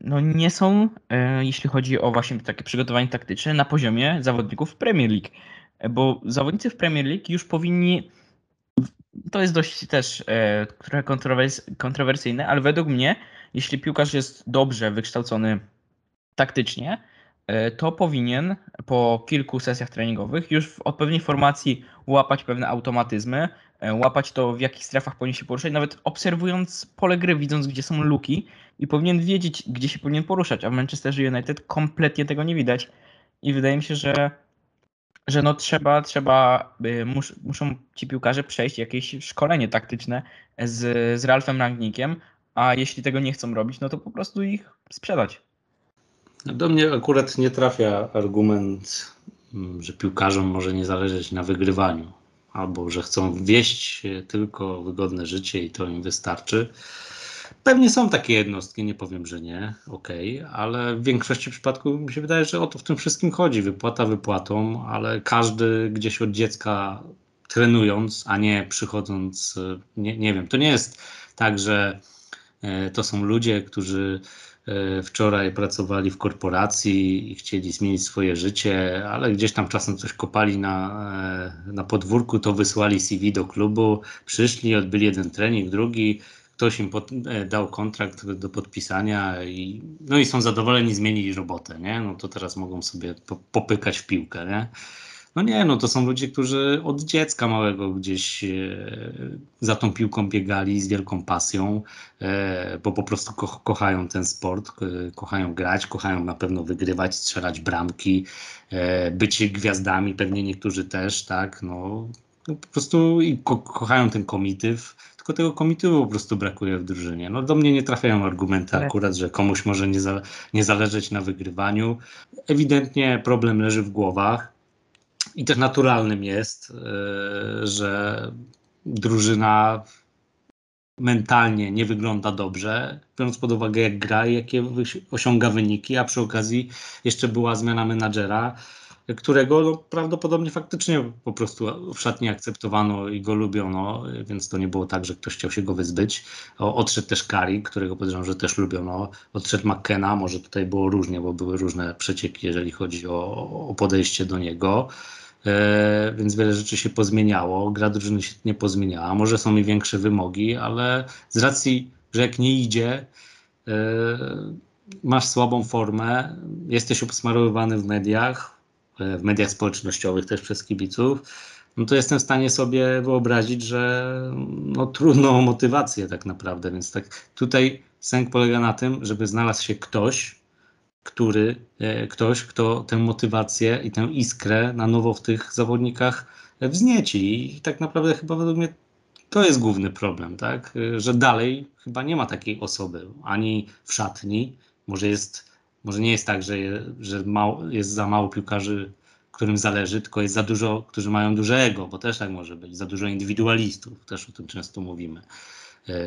no nie są, jeśli chodzi o właśnie takie przygotowanie taktyczne, na poziomie zawodników w Premier League. Bo zawodnicy w Premier League już powinni, to jest dość też trochę kontrowersyjne, ale według mnie, jeśli piłkarz jest dobrze wykształcony taktycznie, to powinien po kilku sesjach treningowych już w odpowiedniej formacji łapać pewne automatyzmy, łapać to, w jakich strefach powinien się poruszać, nawet obserwując pole gry, widząc, gdzie są luki i powinien wiedzieć, gdzie się powinien poruszać, a w Manchester United kompletnie tego nie widać i wydaje mi się, że, że no trzeba, trzeba mus, muszą ci piłkarze przejść jakieś szkolenie taktyczne z, z Ralfem Rangnickiem, a jeśli tego nie chcą robić, no to po prostu ich sprzedać. Do mnie akurat nie trafia argument, że piłkarzom może nie zależeć na wygrywaniu, albo że chcą wieść tylko wygodne życie i to im wystarczy. Pewnie są takie jednostki, nie powiem, że nie, okej, okay, ale w większości przypadków mi się wydaje, że o to w tym wszystkim chodzi. Wypłata wypłatą, ale każdy gdzieś od dziecka trenując, a nie przychodząc, nie, nie wiem, to nie jest tak, że to są ludzie, którzy wczoraj pracowali w korporacji i chcieli zmienić swoje życie, ale gdzieś tam czasem coś kopali na, na podwórku, to wysłali C V do klubu, przyszli, odbyli jeden trening, drugi, ktoś im pod, dał kontrakt do podpisania i, no i są zadowoleni, zmienili robotę, nie? No to teraz mogą sobie po, popykać w piłkę, nie? No nie, no to są ludzie, którzy od dziecka małego gdzieś za tą piłką biegali z wielką pasją, bo po prostu ko- kochają ten sport, kochają grać, kochają na pewno wygrywać, strzelać bramki, być gwiazdami, pewnie niektórzy też, tak, no, no po prostu i ko- kochają ten komityw, tylko tego komitywu po prostu brakuje w drużynie. No do mnie nie trafiają argumenty akurat, że komuś może nie, za- nie zależeć na wygrywaniu. Ewidentnie problem leży w głowach. I też naturalnym jest, że drużyna mentalnie nie wygląda dobrze, biorąc pod uwagę jak gra i jakie osiąga wyniki, a przy okazji jeszcze była zmiana menadżera, którego no, prawdopodobnie faktycznie po prostu w szatni akceptowano i go lubiono, więc to nie było tak, że ktoś chciał się go wyzbyć. Odszedł też Kari, którego podejrzewam, że też lubiono. Odszedł McKenna, może tutaj było różnie, bo były różne przecieki, jeżeli chodzi o, o podejście do niego. E, więc wiele rzeczy się pozmieniało, gra drużyny się nie pozmieniała. Może są i większe wymogi, ale z racji, że jak nie idzie, e, masz słabą formę, jesteś obsmarowywany w mediach, w mediach społecznościowych też przez kibiców, no to jestem w stanie sobie wyobrazić, że no trudno o motywację tak naprawdę, więc tak tutaj sęk polega na tym, żeby znalazł się ktoś, który, ktoś, kto tę motywację i tę iskrę na nowo w tych zawodnikach wznieci i tak naprawdę chyba według mnie to jest główny problem, tak, że dalej chyba nie ma takiej osoby, ani w szatni, może jest Może nie jest tak, że, je, że mało, jest za mało piłkarzy którym zależy, tylko jest za dużo, którzy mają duże ego, bo też tak może być, za dużo indywidualistów, też o tym często mówimy,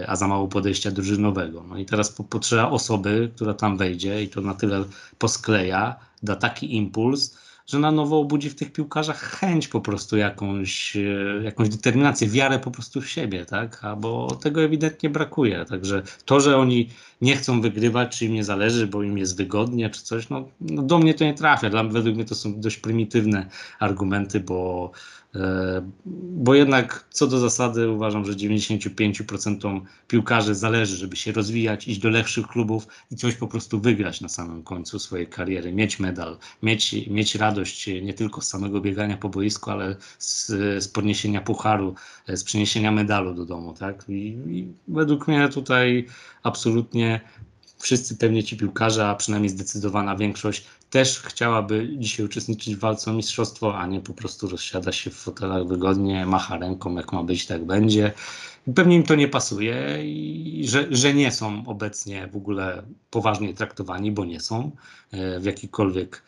a za mało podejścia drużynowego. No i teraz potrzeba osoby, która tam wejdzie i to na tyle poskleja, da taki impuls, że na nowo obudzi w tych piłkarzach chęć po prostu jakąś, jakąś determinację, wiarę po prostu w siebie, tak? A bo tego ewidentnie brakuje. Także to, że oni nie chcą wygrywać, czy im nie zależy, bo im jest wygodnie, czy coś, no, no do mnie to nie trafia. Dla mnie, według mnie to są dość prymitywne argumenty, bo, e, bo jednak co do zasady uważam, że dziewięćdziesiąt pięć procent piłkarzy zależy, żeby się rozwijać, iść do lepszych klubów i coś po prostu wygrać na samym końcu swojej kariery, mieć medal, mieć, mieć radę, radość nie tylko z samego biegania po boisku, ale z, z podniesienia pucharu, z przyniesienia medalu do domu, tak? I, i według mnie tutaj absolutnie wszyscy pewnie ci piłkarze, a przynajmniej zdecydowana większość, też chciałaby dzisiaj uczestniczyć w walce o mistrzostwo, a nie po prostu rozsiada się w fotelach wygodnie, macha ręką, jak ma być, tak będzie. I pewnie im to nie pasuje i że, że nie są obecnie w ogóle poważnie traktowani, bo nie są w jakikolwiek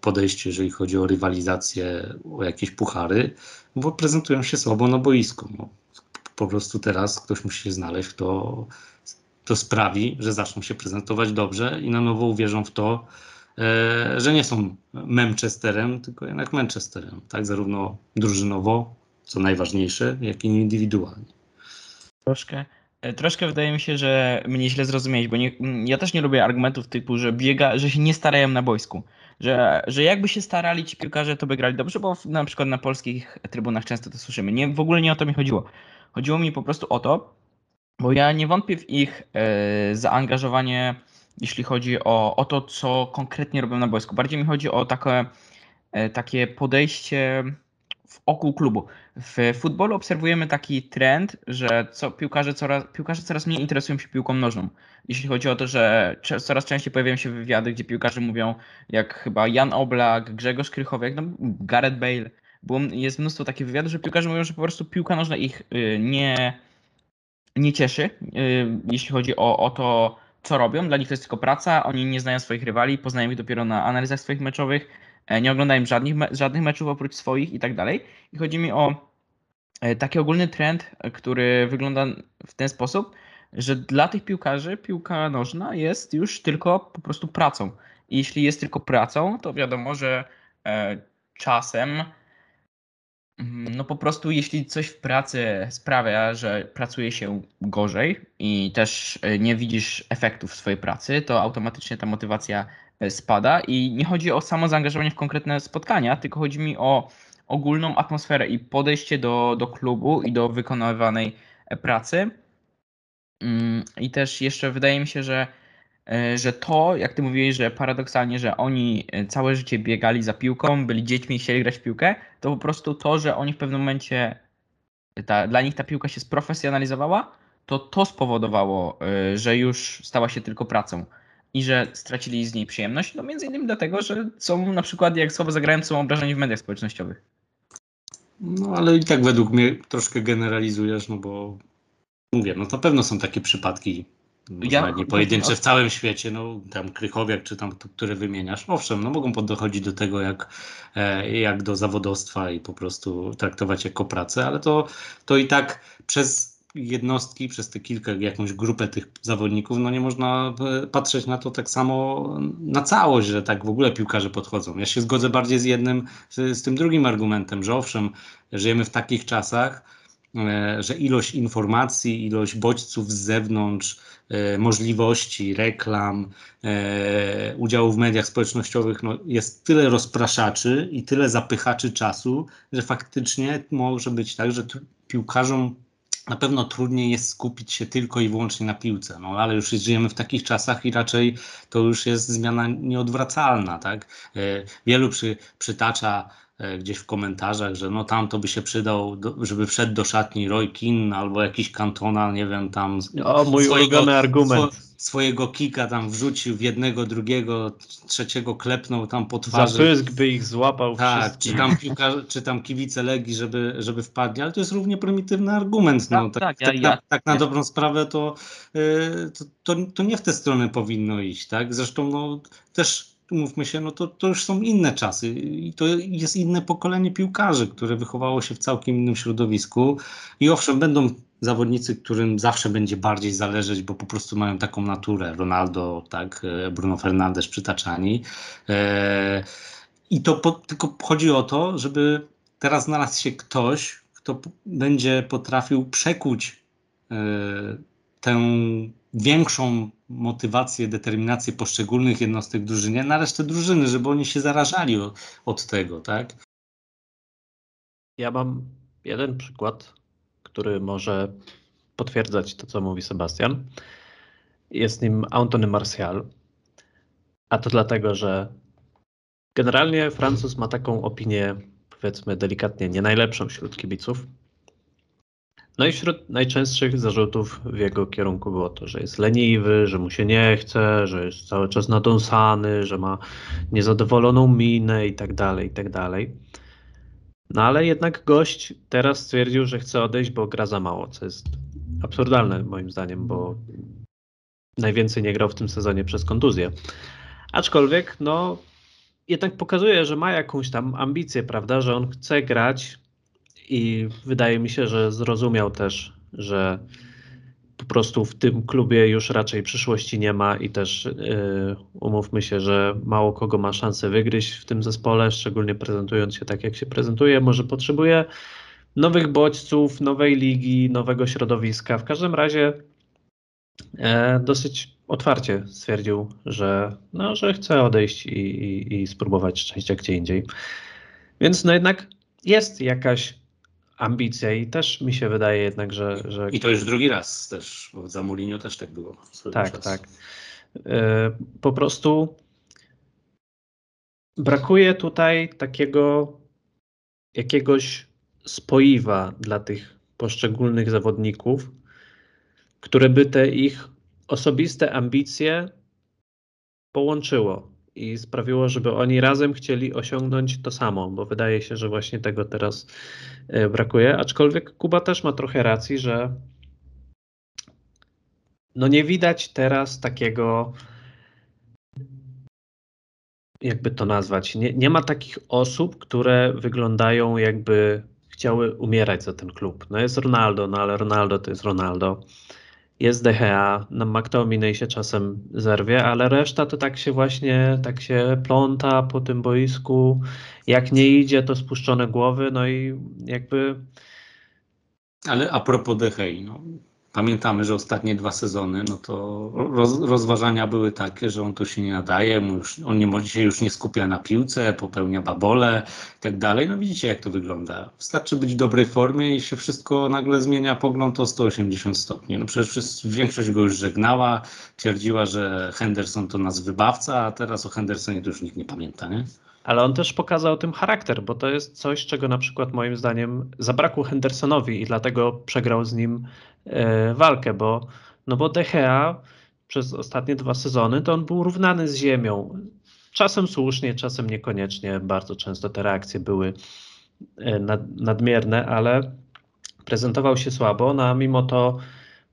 podejściu, jeżeli chodzi o rywalizację, o jakieś puchary, bo prezentują się słabo na boisku. No, po prostu teraz ktoś musi się znaleźć, kto to sprawi, że zaczną się prezentować dobrze i na nowo uwierzą w to, e, że nie są Manchesterem, tylko jednak Manchesterem, tak? Zarówno drużynowo, co najważniejsze, jak i indywidualnie. Troszkę, troszkę wydaje mi się, że mnie źle zrozumiałeś, bo nie, ja też nie lubię argumentów typu, że biega, że się nie starają na boisku. Że, że jakby się starali ci piłkarze, to by grali dobrze, bo na przykład na polskich trybunach często to słyszymy. Nie, w ogóle nie o to mi chodziło. Chodziło mi po prostu o to, bo ja nie wątpię w ich y, zaangażowanie, jeśli chodzi o, o to, co konkretnie robią na boisku. Bardziej mi chodzi o takie, y, takie podejście wokół klubu. W futbolu obserwujemy taki trend, że co, piłkarze, coraz, piłkarze coraz mniej interesują się piłką nożną. Jeśli chodzi o to, że coraz częściej pojawiają się wywiady, gdzie piłkarze mówią, jak chyba Jan Oblak, Grzegorz Krychowiak, no, Gareth Bale. Było, jest mnóstwo takich wywiadów, że piłkarze mówią, że po prostu piłka nożna ich y, nie... nie cieszy, jeśli chodzi o, o to, co robią. Dla nich to jest tylko praca, oni nie znają swoich rywali, poznają ich dopiero na analizach swoich meczowych, nie oglądają żadnych, me- żadnych meczów oprócz swoich i tak dalej. I chodzi mi o taki ogólny trend, który wygląda w ten sposób, że dla tych piłkarzy piłka nożna jest już tylko po prostu pracą. I jeśli jest tylko pracą, to wiadomo, że e, czasem... No po prostu jeśli coś w pracy sprawia, że pracuje się gorzej i też nie widzisz efektów swojej pracy, to automatycznie ta motywacja spada i nie chodzi o samo zaangażowanie w konkretne spotkania, tylko chodzi mi o ogólną atmosferę i podejście do, do klubu i do wykonywanej pracy. I też jeszcze wydaje mi się, że, że to, jak ty mówiłeś, że paradoksalnie, że oni całe życie biegali za piłką, byli dziećmi i chcieli grać w piłkę, to po prostu to, że oni w pewnym momencie, ta, dla nich ta piłka się sprofesjonalizowała, to to spowodowało, że już stała się tylko pracą i że stracili z niej przyjemność, no między innymi dlatego, że są na przykład, jak słabo zagrają, są obrażeni w mediach społecznościowych. No ale i tak według mnie troszkę generalizujesz, no bo mówię, no na pewno są takie przypadki, ja, nie pojedyncze w całym świecie, no tam Krychowiak czy tam, które wymieniasz, owszem, no mogą podchodzić do tego jak, jak do zawodowstwa i po prostu traktować jako pracę, ale to, to i tak przez jednostki, przez te kilka, jakąś grupę tych zawodników, no nie można patrzeć na to tak samo na całość, że tak w ogóle piłkarze podchodzą. Ja się zgodzę bardziej z jednym, z, z tym drugim argumentem, że owszem, żyjemy w takich czasach, że ilość informacji, ilość bodźców z zewnątrz, e, możliwości, reklam, e, udziału w mediach społecznościowych, no jest tyle rozpraszaczy i tyle zapychaczy czasu, że faktycznie może być tak, że t- piłkarzom na pewno trudniej jest skupić się tylko i wyłącznie na piłce, no ale już żyjemy w takich czasach i raczej to już jest zmiana nieodwracalna, tak? E, wielu przy, przytacza gdzieś w komentarzach, że no tam to by się przydał, do, żeby wszedł do szatni Roy Keane albo jakiś Cantona, nie wiem tam... O, mój swojego, ulubiony argument. Swo, swojego kika tam wrzucił w jednego, drugiego, trzeciego klepnął tam po twarzy. Zapysk by ich złapał. Tak, czy tam, piłkarze, czy tam kibice Legii, żeby, żeby wpadli, ale to jest równie prymitywny argument. No, tak, tak, tak, ja, tak, ja, tak na ja. dobrą sprawę to, yy, to, to, to nie w tę stronę powinno iść, tak? Zresztą no też umówmy się, no to, to już są inne czasy i to jest inne pokolenie piłkarzy, które wychowało się w całkiem innym środowisku i owszem, będą zawodnicy, którym zawsze będzie bardziej zależeć, bo po prostu mają taką naturę, Ronaldo, tak, Bruno Fernandes przytaczani eee, i to po, tylko chodzi o to, żeby teraz znalazł się ktoś, kto będzie potrafił przekuć eee, tę większą motywację, determinację poszczególnych jednostek drużynie na resztę drużyny, żeby oni się zarażali od tego, tak? Ja mam jeden przykład, który może potwierdzać to, co mówi Sebastian. Jest nim Anthony Martial, a to dlatego, że generalnie Francuz ma taką opinię, powiedzmy delikatnie, nie najlepszą wśród kibiców. No i wśród najczęstszych zarzutów w jego kierunku było to, że jest leniwy, że mu się nie chce, że jest cały czas nadąsany, że ma niezadowoloną minę i tak dalej, i tak dalej. No ale jednak gość teraz stwierdził, że chce odejść, bo gra za mało, co jest absurdalne moim zdaniem, bo najwięcej nie grał w tym sezonie przez kontuzję. Aczkolwiek no jednak pokazuje, że ma jakąś tam ambicję, prawda, że on chce grać. I wydaje mi się, że zrozumiał też, że po prostu w tym klubie już raczej przyszłości nie ma i też yy, umówmy się, że mało kogo ma szansę wygryźć w tym zespole, szczególnie prezentując się tak, jak się prezentuje. Może potrzebuje nowych bodźców, nowej ligi, nowego środowiska. W każdym razie yy, dosyć otwarcie stwierdził, że, no, że chce odejść i, i, i spróbować szczęścia gdzie indziej. Więc no jednak jest jakaś ambicja i też mi się wydaje jednak, że... że... I to już drugi raz też, bo za Mourinho też tak było. Tak, czas. tak. Yy, po prostu brakuje tutaj takiego jakiegoś spoiwa dla tych poszczególnych zawodników, które by te ich osobiste ambicje połączyło i sprawiło, żeby oni razem chcieli osiągnąć to samo, bo wydaje się, że właśnie tego teraz brakuje. Aczkolwiek Kuba też ma trochę racji, że no nie widać teraz takiego, jakby to nazwać, nie, nie ma takich osób, które wyglądają jakby chciały umierać za ten klub. No jest Ronaldo, no ale Ronaldo to jest Ronaldo. Jest De Gea, na McTominay się czasem zerwie, ale reszta to tak się właśnie, tak się pląta po tym boisku. Jak nie idzie, to spuszczone głowy, no i jakby... Ale a propos De Gea, no, pamiętamy, że ostatnie dwa sezony, no to roz, rozważania były takie, że on tu się nie nadaje, mu już, on nie, się już nie skupia na piłce, popełnia babole i tak dalej. No widzicie, jak to wygląda. Wystarczy być w dobrej formie i się wszystko nagle zmienia pogląd o sto osiemdziesiąt stopni. No przecież większość go już żegnała, twierdziła, że Henderson to nas wybawca, a teraz o Hendersonie to już nikt nie pamięta, nie? Ale on też pokazał tym charakter, bo to jest coś, czego na przykład moim zdaniem zabrakło Hendersonowi i dlatego przegrał z nim e, walkę, bo, no bo De Gea przez ostatnie dwa sezony to on był równany z ziemią. Czasem słusznie, czasem niekoniecznie. Bardzo często te reakcje były e, nad, nadmierne, ale prezentował się słabo, no a mimo to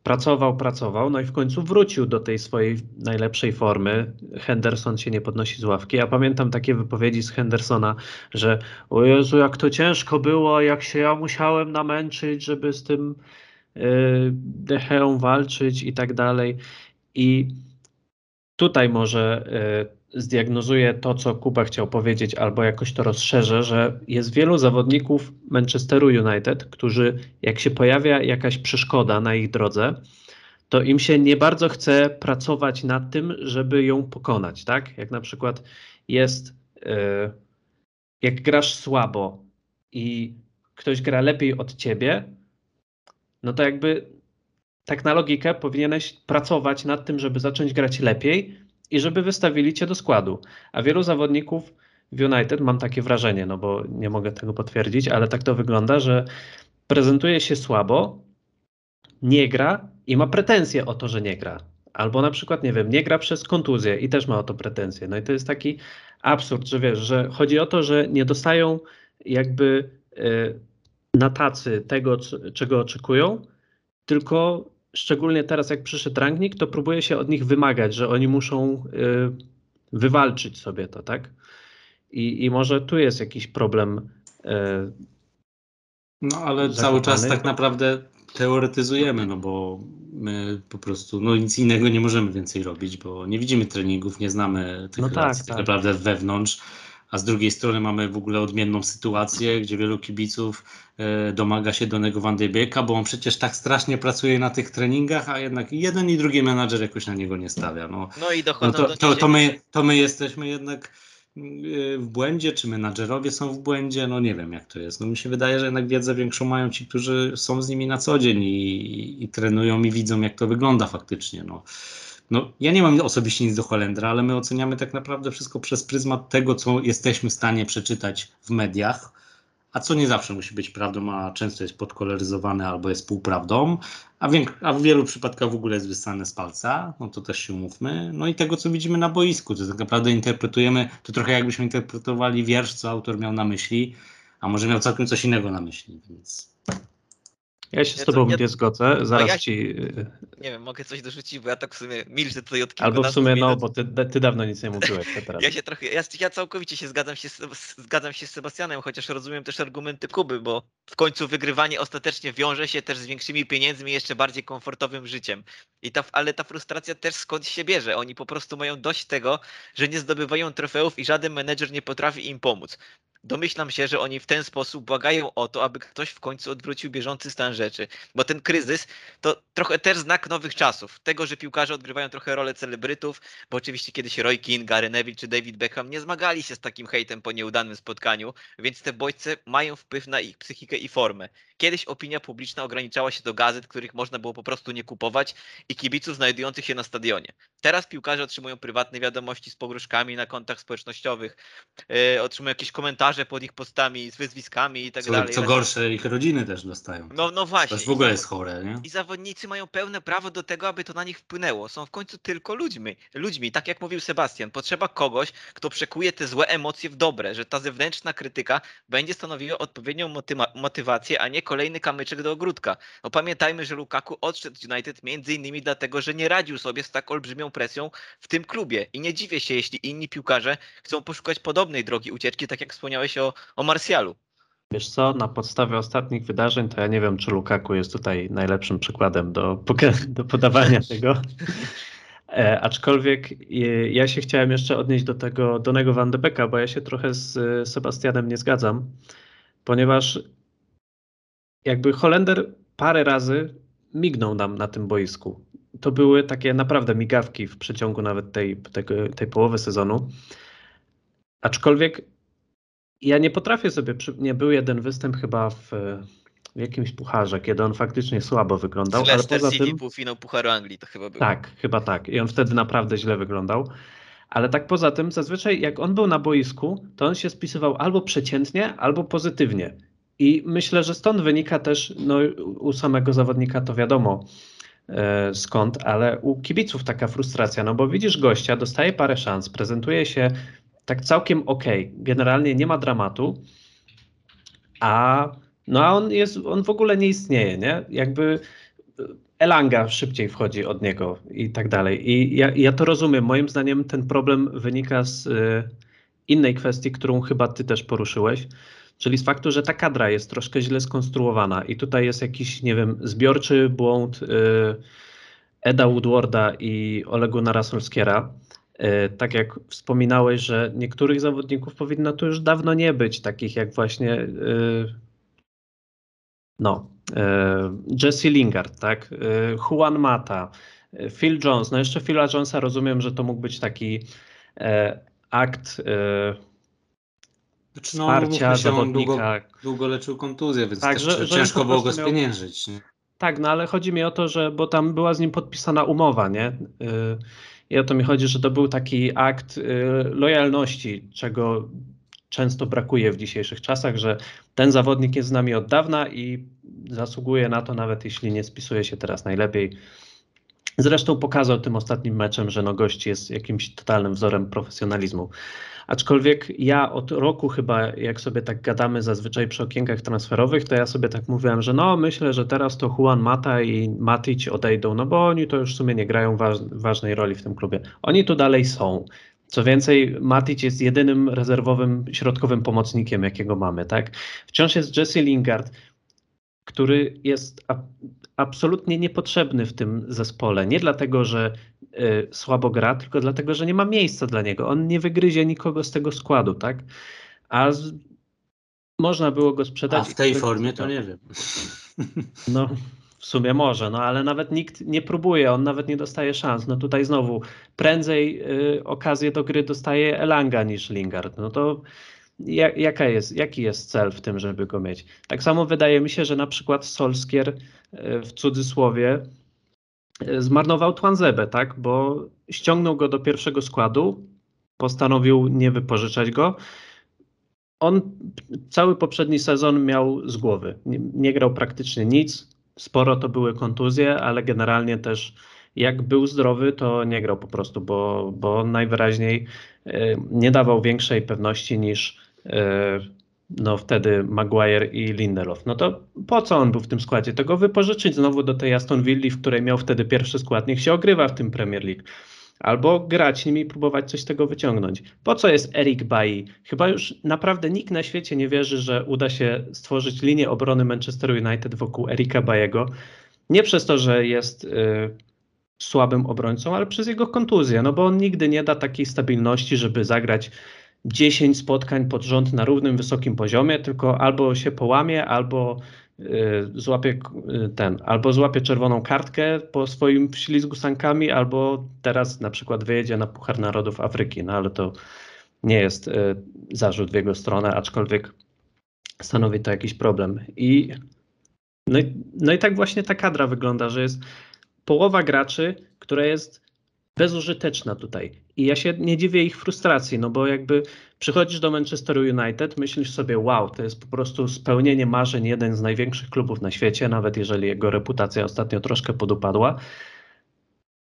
Pracował, pracował, no i w końcu wrócił do tej swojej najlepszej formy. Henderson się nie podnosi z ławki. Ja pamiętam takie wypowiedzi z Hendersona, że o Jezu, jak to ciężko było, jak się ja musiałem namęczyć, żeby z tym yy, De Geą walczyć i tak dalej. I tutaj może yy, zdiagnozuję to, co Kuba chciał powiedzieć, albo jakoś to rozszerzę, że jest wielu zawodników Manchesteru United, którzy jak się pojawia jakaś przeszkoda na ich drodze, to im się nie bardzo chce pracować nad tym, żeby ją pokonać, tak? Jak na przykład jest, yy, jak grasz słabo i ktoś gra lepiej od ciebie, no to jakby tak na logikę powinieneś pracować nad tym, żeby zacząć grać lepiej i żeby wystawili cię do składu. A wielu zawodników w United, mam takie wrażenie, no bo nie mogę tego potwierdzić, ale tak to wygląda, że prezentuje się słabo, nie gra i ma pretensje o to, że nie gra. Albo na przykład, nie wiem, nie gra przez kontuzję i też ma o to pretensje. No i to jest taki absurd, że wiesz, że chodzi o to, że nie dostają jakby yy, na tacy tego, c- czego oczekują, tylko szczególnie teraz, jak przyszedł Rangnick, to próbuje się od nich wymagać, że oni muszą y, wywalczyć sobie to, tak? I, i może tu jest jakiś problem. E, no ale zakopany. Cały czas tak naprawdę teoretyzujemy, no bo my po prostu no nic innego nie możemy więcej robić, bo nie widzimy treningów, nie znamy tych no relacji tak, tak. tak naprawdę wewnątrz. A z drugiej strony mamy w ogóle odmienną sytuację, gdzie wielu kibiców e, domaga się Donnego van de Beeka, bo on przecież tak strasznie pracuje na tych treningach, a jednak jeden i drugi menadżer jakoś na niego nie stawia. No, no i dochodzą no to, do to, to, my, to my jesteśmy jednak y, w błędzie, czy menadżerowie są w błędzie, no nie wiem jak to jest. No mi się wydaje, że jednak wiedzę większą mają ci, którzy są z nimi na co dzień i, i, i trenują i widzą jak to wygląda faktycznie. No. No, ja nie mam osobiście nic do Holendra, ale my oceniamy tak naprawdę wszystko przez pryzmat tego, co jesteśmy w stanie przeczytać w mediach, a co nie zawsze musi być prawdą, a często jest podkoloryzowane albo jest półprawdą, a, wiek, a w wielu przypadkach w ogóle jest wyssane z palca, no to też się umówmy, no i tego, co widzimy na boisku, to tak naprawdę interpretujemy, to trochę jakbyśmy interpretowali wiersz, co autor miał na myśli, a może miał całkiem coś innego na myśli, więc... Ja się z tobą nie zgodzę, zaraz no ja, ci... Nie wiem, mogę coś dorzucić, bo ja tak w sumie milczę tutaj od kilku. Albo w sumie no, bo ty, ty dawno nic nie mówiłeś. ja się trochę, ja, ja całkowicie się zgadzam się, z, zgadzam się z Sebastianem, chociaż rozumiem też argumenty Kuby, bo w końcu wygrywanie ostatecznie wiąże się też z większymi pieniędzmi i jeszcze bardziej komfortowym życiem. I ta, ale ta frustracja też skąd się bierze. Oni po prostu mają dość tego, że nie zdobywają trofeów i żaden menedżer nie potrafi im pomóc. Domyślam się, że oni w ten sposób błagają o to, aby ktoś w końcu odwrócił bieżący stan rzeczy. Bo ten kryzys to trochę też znak nowych czasów. Tego, że piłkarze odgrywają trochę rolę celebrytów, bo oczywiście kiedyś Roy Keane, Gary Neville czy David Beckham nie zmagali się z takim hejtem po nieudanym spotkaniu, więc te bodźce mają wpływ na ich psychikę i formę. Kiedyś opinia publiczna ograniczała się do gazet, których można było po prostu nie kupować i kibiców znajdujących się na stadionie. Teraz piłkarze otrzymują prywatne wiadomości z pogróżkami na kontach społecznościowych, yy, otrzymują jakieś komentarze pod ich postami z wyzwiskami i tak co, dalej. Co gorsze, ich rodziny też dostają. No, no właśnie. To w ogóle jest chore, nie? I zawodnicy mają pełne prawo do tego, aby to na nich wpłynęło. Są w końcu tylko ludźmi. Ludźmi, tak jak mówił Sebastian, potrzeba kogoś, kto przekuje te złe emocje w dobre, że ta zewnętrzna krytyka będzie stanowiła odpowiednią motyma- motywację, a nie kolejny kamyczek do ogródka. No pamiętajmy, że Lukaku odszedł z United między innymi dlatego, że nie radził sobie z tak olbrzymią presją w tym klubie. I nie dziwię się, jeśli inni piłkarze chcą poszukać podobnej drogi ucieczki, tak jak wspomniałeś o, o Martialu. Wiesz co, na podstawie ostatnich wydarzeń to ja nie wiem, czy Lukaku jest tutaj najlepszym przykładem do, do podawania tego. E, aczkolwiek e, ja się chciałem jeszcze odnieść do tego Donnego van de Beeka, bo ja się trochę z e, Sebastianem nie zgadzam, ponieważ jakby Holender parę razy mignął nam na tym boisku. To były takie naprawdę migawki w przeciągu nawet tej, tej, tej połowy sezonu. Aczkolwiek ja nie potrafię sobie, przy... nie był jeden występ chyba w, w jakimś pucharze, kiedy on faktycznie słabo wyglądał. Ale poza City, tym półfinał Pucharu Anglii to chyba był. Tak, chyba tak. I on wtedy naprawdę źle wyglądał. Ale tak poza tym zazwyczaj jak on był na boisku, to on się spisywał albo przeciętnie, albo pozytywnie. I myślę, że stąd wynika też, no u samego zawodnika to wiadomo e, skąd, ale u kibiców taka frustracja, no bo widzisz gościa, dostaje parę szans, prezentuje się tak całkiem okej, okay, generalnie nie ma dramatu, a, no a on, jest, on w ogóle nie istnieje, nie? Jakby Elanga szybciej wchodzi od niego i tak dalej. I ja, ja to rozumiem, moim zdaniem ten problem wynika z y, innej kwestii, którą chyba ty też poruszyłeś, czyli z faktu, że ta kadra jest troszkę źle skonstruowana i tutaj jest jakiś, nie wiem, zbiorczy błąd y, Eda Woodwarda i Ole Gunnara Solskjæra. Y, tak jak wspominałeś, że niektórych zawodników powinno tu już dawno nie być, takich jak właśnie y, no, y, Jesse Lingard, tak, y, Juan Mata, y, Phil Jones. No jeszcze Phila Jonesa rozumiem, że to mógł być taki y, akt... Y, Znaczy, no, wsparcia się, on długo, długo leczył kontuzję, więc tak, że, że ciężko było go spieniężyć. Miał... Tak, no ale chodzi mi o to, że bo tam była z nim podpisana umowa, nie? Yy, I o to mi chodzi, że to był taki akt yy, lojalności, czego często brakuje w dzisiejszych czasach, że ten zawodnik jest z nami od dawna i zasługuje na to, nawet jeśli nie spisuje się teraz najlepiej. Zresztą pokazał tym ostatnim meczem, że no gość jest jakimś totalnym wzorem profesjonalizmu. Aczkolwiek ja od roku chyba, jak sobie tak gadamy zazwyczaj przy okienkach transferowych, to ja sobie tak mówiłem, że no myślę, że teraz to Juan Mata i Matic odejdą, no bo oni to już w sumie nie grają waż- ważnej roli w tym klubie. Oni tu dalej są. Co więcej, Matic jest jedynym rezerwowym środkowym pomocnikiem, jakiego mamy, tak? Wciąż jest Jesse Lingard, który jest a, absolutnie niepotrzebny w tym zespole. Nie dlatego, że y, słabo gra, tylko dlatego, że nie ma miejsca dla niego. On nie wygryzie nikogo z tego składu, tak? A z, można było go sprzedać. A w tej formie to nie wiem. No... W sumie może, no ale nawet nikt nie próbuje, on nawet nie dostaje szans. No tutaj znowu prędzej y, okazję do gry dostaje Elanga niż Lingard. No to ja, jaka jest, jaki jest cel w tym, żeby go mieć? Tak samo wydaje mi się, że na przykład Solskjær y, w cudzysłowie y, zmarnował Twanzebę, tak? Bo ściągnął go do pierwszego składu, postanowił nie wypożyczać go. On cały poprzedni sezon miał z głowy, nie, nie grał praktycznie nic. Sporo to były kontuzje, ale generalnie też jak był zdrowy, to nie grał po prostu, bo, bo najwyraźniej y, nie dawał większej pewności niż y, no wtedy Maguire i Lindelof. No to po co on był w tym składzie? To go wypożyczyć znowu do tej Aston Villi, w której miał wtedy pierwszy skład, niech się ogrywa w tym Premier League. Albo grać nim i próbować coś z tego wyciągnąć. Po co jest Eric Bailly? Chyba już naprawdę nikt na świecie nie wierzy, że uda się stworzyć linię obrony Manchester United wokół Erika Bailly'ego. Nie przez to, że jest y, słabym obrońcą, ale przez jego kontuzję. No bo on nigdy nie da takiej stabilności, żeby zagrać dziesięć spotkań pod rząd na równym, wysokim poziomie, tylko albo się połamie, albo y, złapie y, ten, albo złapie czerwoną kartkę po swoim ślizgu sankami, albo teraz na przykład wyjedzie na Puchar Narodów Afryki, no ale to nie jest y, zarzut w jego stronę, aczkolwiek stanowi to jakiś problem. I no, i no i tak właśnie ta kadra wygląda, że jest połowa graczy, która jest bezużyteczna tutaj. I ja się nie dziwię ich frustracji, no bo jakby przychodzisz do Manchesteru United, myślisz sobie, wow, to jest po prostu spełnienie marzeń, jeden z największych klubów na świecie, nawet jeżeli jego reputacja ostatnio troszkę podupadła.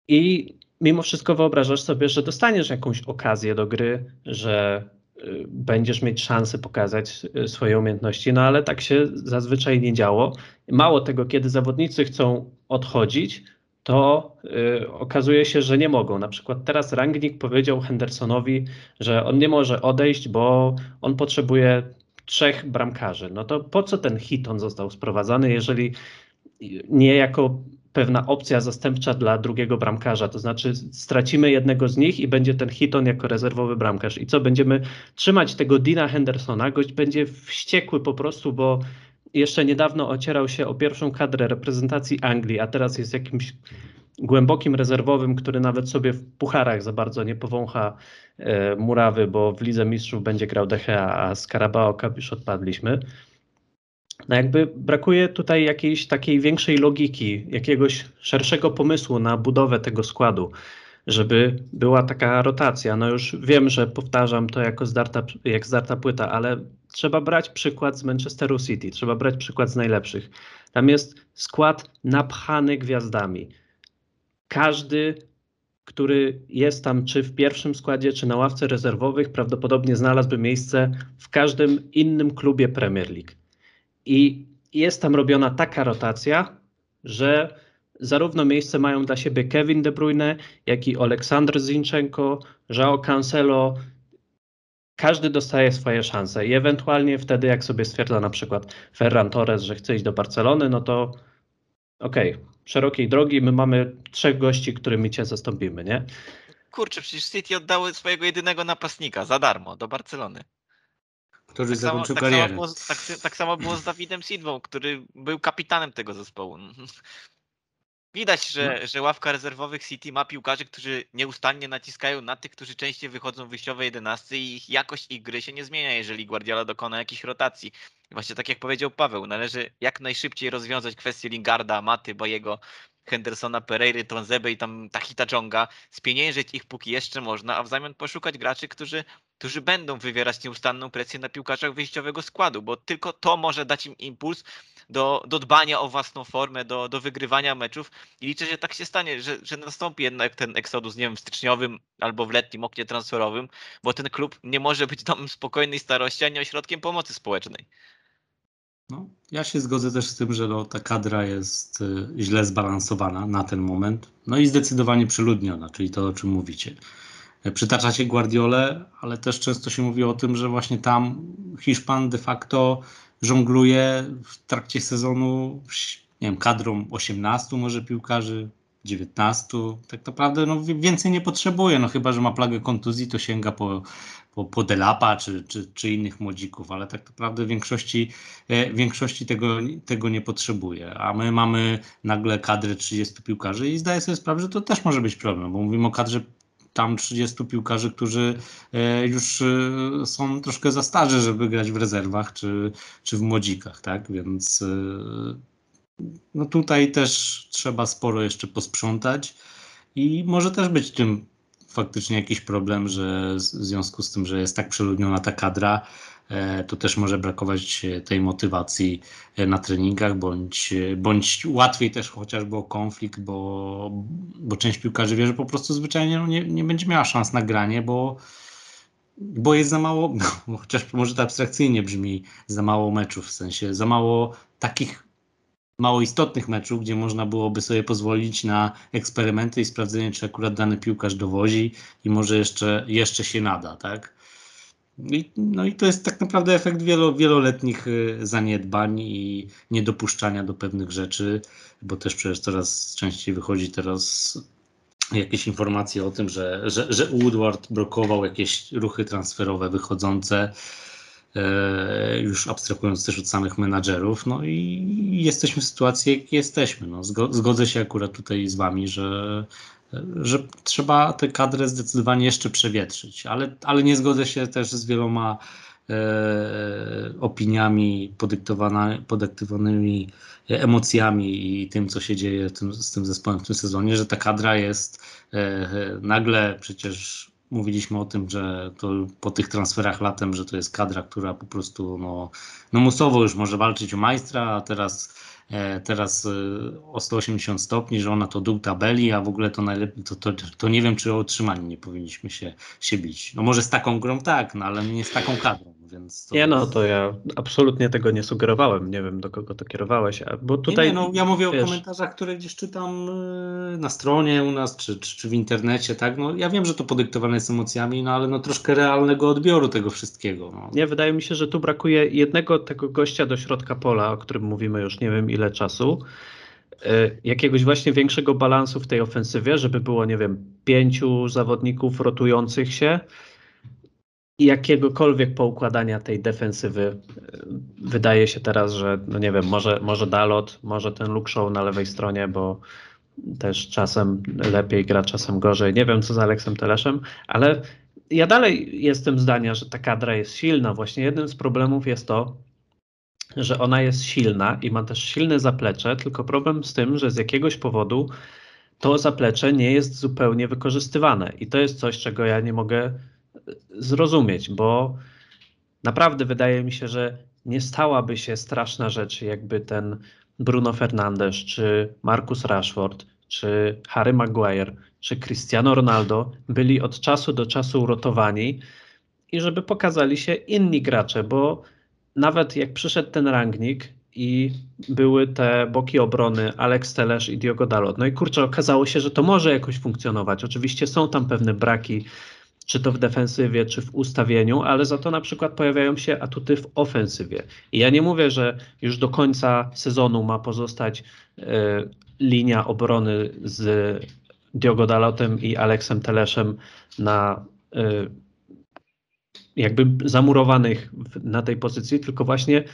I mimo wszystko wyobrażasz sobie, że dostaniesz jakąś okazję do gry, że y, będziesz mieć szansę pokazać y, swoje umiejętności, no ale tak się zazwyczaj nie działo. Mało tego, kiedy zawodnicy chcą odchodzić, to y, okazuje się, że nie mogą. Na przykład teraz Rangnick powiedział Hendersonowi, że on nie może odejść, bo on potrzebuje trzech bramkarzy. No to po co ten Hiton został sprowadzany, jeżeli nie jako pewna opcja zastępcza dla drugiego bramkarza? To znaczy stracimy jednego z nich i będzie ten Hiton jako rezerwowy bramkarz. I co, będziemy trzymać tego Deana Hendersona? Gość będzie wściekły po prostu, bo jeszcze niedawno ocierał się o pierwszą kadrę reprezentacji Anglii, a teraz jest jakimś głębokim rezerwowym, który nawet sobie w pucharach za bardzo nie powącha e, murawy, bo w Lidze Mistrzów będzie grał De Gea, a z Carabao Cup już odpadliśmy. No jakby brakuje tutaj jakiejś takiej większej logiki, jakiegoś szerszego pomysłu na budowę tego składu, żeby była taka rotacja. No już wiem, że powtarzam to jako zdarta, jak zdarta płyta, ale trzeba brać przykład z Manchesteru City, trzeba brać przykład z najlepszych. Tam jest skład napchany gwiazdami. Każdy, który jest tam czy w pierwszym składzie, czy na ławce rezerwowych, prawdopodobnie znalazłby miejsce w każdym innym klubie Premier League. I jest tam robiona taka rotacja, że zarówno miejsce mają dla siebie Kevin De Bruyne, jak i Oleksandr Zinchenko, João Cancelo. Każdy dostaje swoje szanse i ewentualnie wtedy, jak sobie stwierdza na przykład Ferran Torres, że chce iść do Barcelony, no to okej, okay, szerokiej drogi, my mamy trzech gości, którymi cię zastąpimy, nie? Kurczę, przecież City oddały swojego jedynego napastnika za darmo do Barcelony. Który tak zakończył samo, karierę. Tak samo, było, tak, tak samo było z Davidem Silvą, który był kapitanem tego zespołu. Widać, że, no. że ławka rezerwowych City ma piłkarzy, którzy nieustannie naciskają na tych, którzy częściej wychodzą w wyjściowej jedenastce i ich jakość ich gry się nie zmienia, jeżeli Guardiola dokona jakichś rotacji. Właśnie tak jak powiedział Paweł, należy jak najszybciej rozwiązać kwestię Lingarda, Maty, Bailly'ego, Hendersona, Pereiry, Twanzeby i tam Tahita Dżonga, spieniężyć ich póki jeszcze można, a w zamian poszukać graczy, którzy, którzy będą wywierać nieustanną presję na piłkarzach wyjściowego składu, bo tylko to może dać im impuls do, do dbania o własną formę, do, do wygrywania meczów i liczę, że tak się stanie, że, że nastąpi jednak ten eksodus, nie wiem, w styczniowym albo w letnim oknie transferowym, bo ten klub nie może być domem spokojnej starości, ani ośrodkiem pomocy społecznej. No, ja się zgodzę też z tym, że no, ta kadra jest y, źle zbalansowana na ten moment, no i zdecydowanie przeludniona, czyli to, o czym mówicie. Przytacza się Guardiolę, ale też często się mówi o tym, że właśnie tam Hiszpan de facto żongluje w trakcie sezonu, nie wiem, kadrą osiemnastu może piłkarzy, dziewiętnastu. Tak naprawdę no, więcej nie potrzebuje, no chyba że ma plagę kontuzji, to sięga po, po, po Delapa czy, czy, czy innych młodzików, ale tak naprawdę w większości, w większości tego, tego nie potrzebuje. A my mamy nagle kadrę trzydziestu piłkarzy i zdaję sobie sprawę, że to też może być problem, bo mówimy o kadrze tam trzydziestu piłkarzy, którzy już są troszkę za starzy, żeby grać w rezerwach czy, czy w młodzikach, tak? Więc no tutaj też trzeba sporo jeszcze posprzątać i może też być tym faktycznie jakiś problem, że w związku z tym, że jest tak przeludniona ta kadra, to też może brakować tej motywacji na treningach, bądź, bądź łatwiej też chociażby o konflikt, bo, bo część piłkarzy wie, że po prostu zwyczajnie no nie, nie będzie miała szans na granie, bo, bo jest za mało, no, chociaż może to abstrakcyjnie brzmi, za mało meczów, w sensie za mało takich mało istotnych meczów, gdzie można byłoby sobie pozwolić na eksperymenty i sprawdzenie, czy akurat dany piłkarz dowozi i może jeszcze, jeszcze się nada, tak? I, no i to jest tak naprawdę efekt wielo, wieloletnich zaniedbań i niedopuszczania do pewnych rzeczy, bo też przecież coraz częściej wychodzi teraz jakieś informacje o tym, że, że, że Woodward blokował jakieś ruchy transferowe wychodzące, e, już abstrahując też od samych menadżerów, no i jesteśmy w sytuacji, jak jesteśmy. No, zgo, zgodzę się akurat tutaj z wami, że że trzeba tę kadrę zdecydowanie jeszcze przewietrzyć, ale, ale nie zgodzę się też z wieloma e, opiniami podyktowanymi emocjami i tym, co się dzieje tym, z tym zespołem w tym sezonie, że ta kadra jest e, nagle, przecież mówiliśmy o tym, że to po tych transferach latem, że to jest kadra, która po prostu no, no musowo już może walczyć o majstra, a teraz teraz o sto osiemdziesiąt stopni, że ona to dół tabeli, a w ogóle to, najlep- to, to, to nie wiem, czy o utrzymanie nie powinniśmy się, się bić. No może z taką grą tak, no ale nie z taką kadrą. Więc to... Nie no, to ja absolutnie tego nie sugerowałem, nie wiem do kogo to kierowałeś, bo tutaj... Nie, nie no, ja mówię wiesz... o komentarzach, które gdzieś czytam na stronie u nas, czy, czy, czy w internecie, tak, no ja wiem, że to podyktowane jest emocjami, no ale no troszkę realnego odbioru tego wszystkiego. No. Nie, wydaje mi się, że tu brakuje jednego tego gościa do środka pola, o którym mówimy już nie wiem ile czasu, jakiegoś właśnie większego balansu w tej ofensywie, żeby było, nie wiem, pięciu zawodników rotujących się, i jakiegokolwiek poukładania tej defensywy. Wydaje się teraz, że no nie wiem, może, może Dalot, może ten Luke Shaw na lewej stronie, bo też czasem lepiej gra, czasem gorzej. Nie wiem, co z Alexem Teleszem, ale ja dalej jestem zdania, że ta kadra jest silna. Właśnie jednym z problemów jest to, że ona jest silna i ma też silne zaplecze, tylko problem z tym, że z jakiegoś powodu to zaplecze nie jest zupełnie wykorzystywane. I to jest coś, czego ja nie mogę zrozumieć, bo naprawdę wydaje mi się, że nie stałaby się straszna rzecz, jakby ten Bruno Fernandes, czy Marcus Rashford, czy Harry Maguire, czy Cristiano Ronaldo byli od czasu do czasu rotowani i żeby pokazali się inni gracze, bo nawet jak przyszedł ten Rangnick i były te boki obrony Alex Telles i Diogo Dalot, no i kurczę, okazało się, że to może jakoś funkcjonować. Oczywiście są tam pewne braki, czy to w defensywie, czy w ustawieniu, ale za to na przykład pojawiają się atuty w ofensywie. I ja nie mówię, że już do końca sezonu ma pozostać y, linia obrony z Diogo Dalotem i Alexem Teleszem na y, jakby zamurowanych w, na tej pozycji, tylko właśnie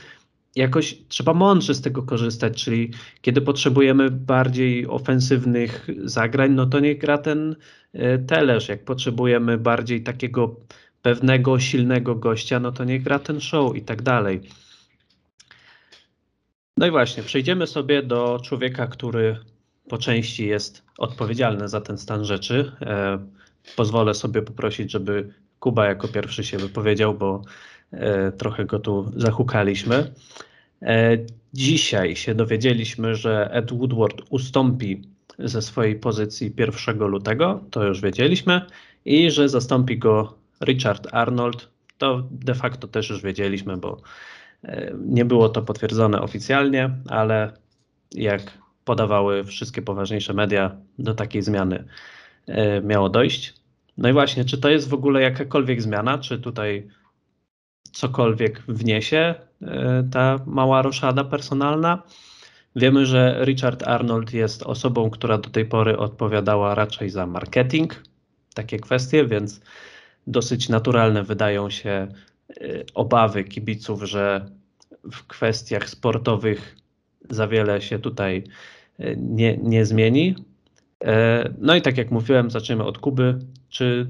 jakoś trzeba mądrze z tego korzystać, czyli kiedy potrzebujemy bardziej ofensywnych zagrań, no to niech gra ten y, Telesz. Jak potrzebujemy bardziej takiego pewnego, silnego gościa, no to niech gra ten Show i tak dalej. No i właśnie, przejdziemy sobie do człowieka, który po części jest odpowiedzialny za ten stan rzeczy. E, pozwolę sobie poprosić, żeby Kuba jako pierwszy się wypowiedział, bo E, trochę go tu zahukaliśmy. E, dzisiaj się dowiedzieliśmy, że Ed Woodward ustąpi ze swojej pozycji pierwszego lutego, to już wiedzieliśmy, i że zastąpi go Richard Arnold, to de facto też już wiedzieliśmy, bo e, nie było to potwierdzone oficjalnie, ale jak podawały wszystkie poważniejsze media, do takiej zmiany e, miało dojść. No i właśnie, czy to jest w ogóle jakakolwiek zmiana, czy tutaj cokolwiek wniesie ta mała roszada personalna? Wiemy, że Richard Arnold jest osobą, która do tej pory odpowiadała raczej za marketing, takie kwestie, więc dosyć naturalne wydają się obawy kibiców, że w kwestiach sportowych za wiele się tutaj nie, nie zmieni. No i tak jak mówiłem, zaczniemy od Kuby. Czy,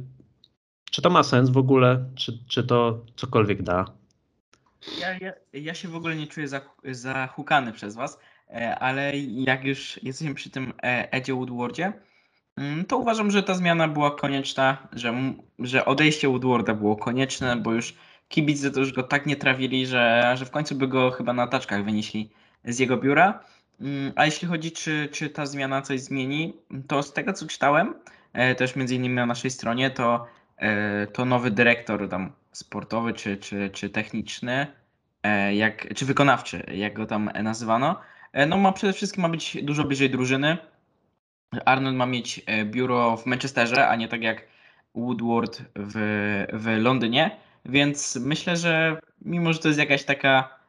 czy to ma sens w ogóle? Czy, czy to cokolwiek da? Ja, ja, ja się w ogóle nie czuję zahukany przez was, ale jak już jesteśmy przy tym Edzie Woodwardzie, to uważam, że ta zmiana była konieczna, że, że odejście Woodwarda było konieczne, bo już kibice to już go tak nie trawili, że, że w końcu by go chyba na taczkach wynieśli z jego biura. A jeśli chodzi, czy, czy ta zmiana coś zmieni, to z tego, co czytałem, też między innymi na naszej stronie, to, to nowy dyrektor tam sportowy czy, czy, czy techniczny, jak, czy wykonawczy, jak go tam nazywano, no ma przede wszystkim ma być dużo bliżej drużyny. Arnold ma mieć biuro w Manchesterze, a nie tak jak Woodward w, w Londynie, więc myślę, że mimo, że to jest jakaś taka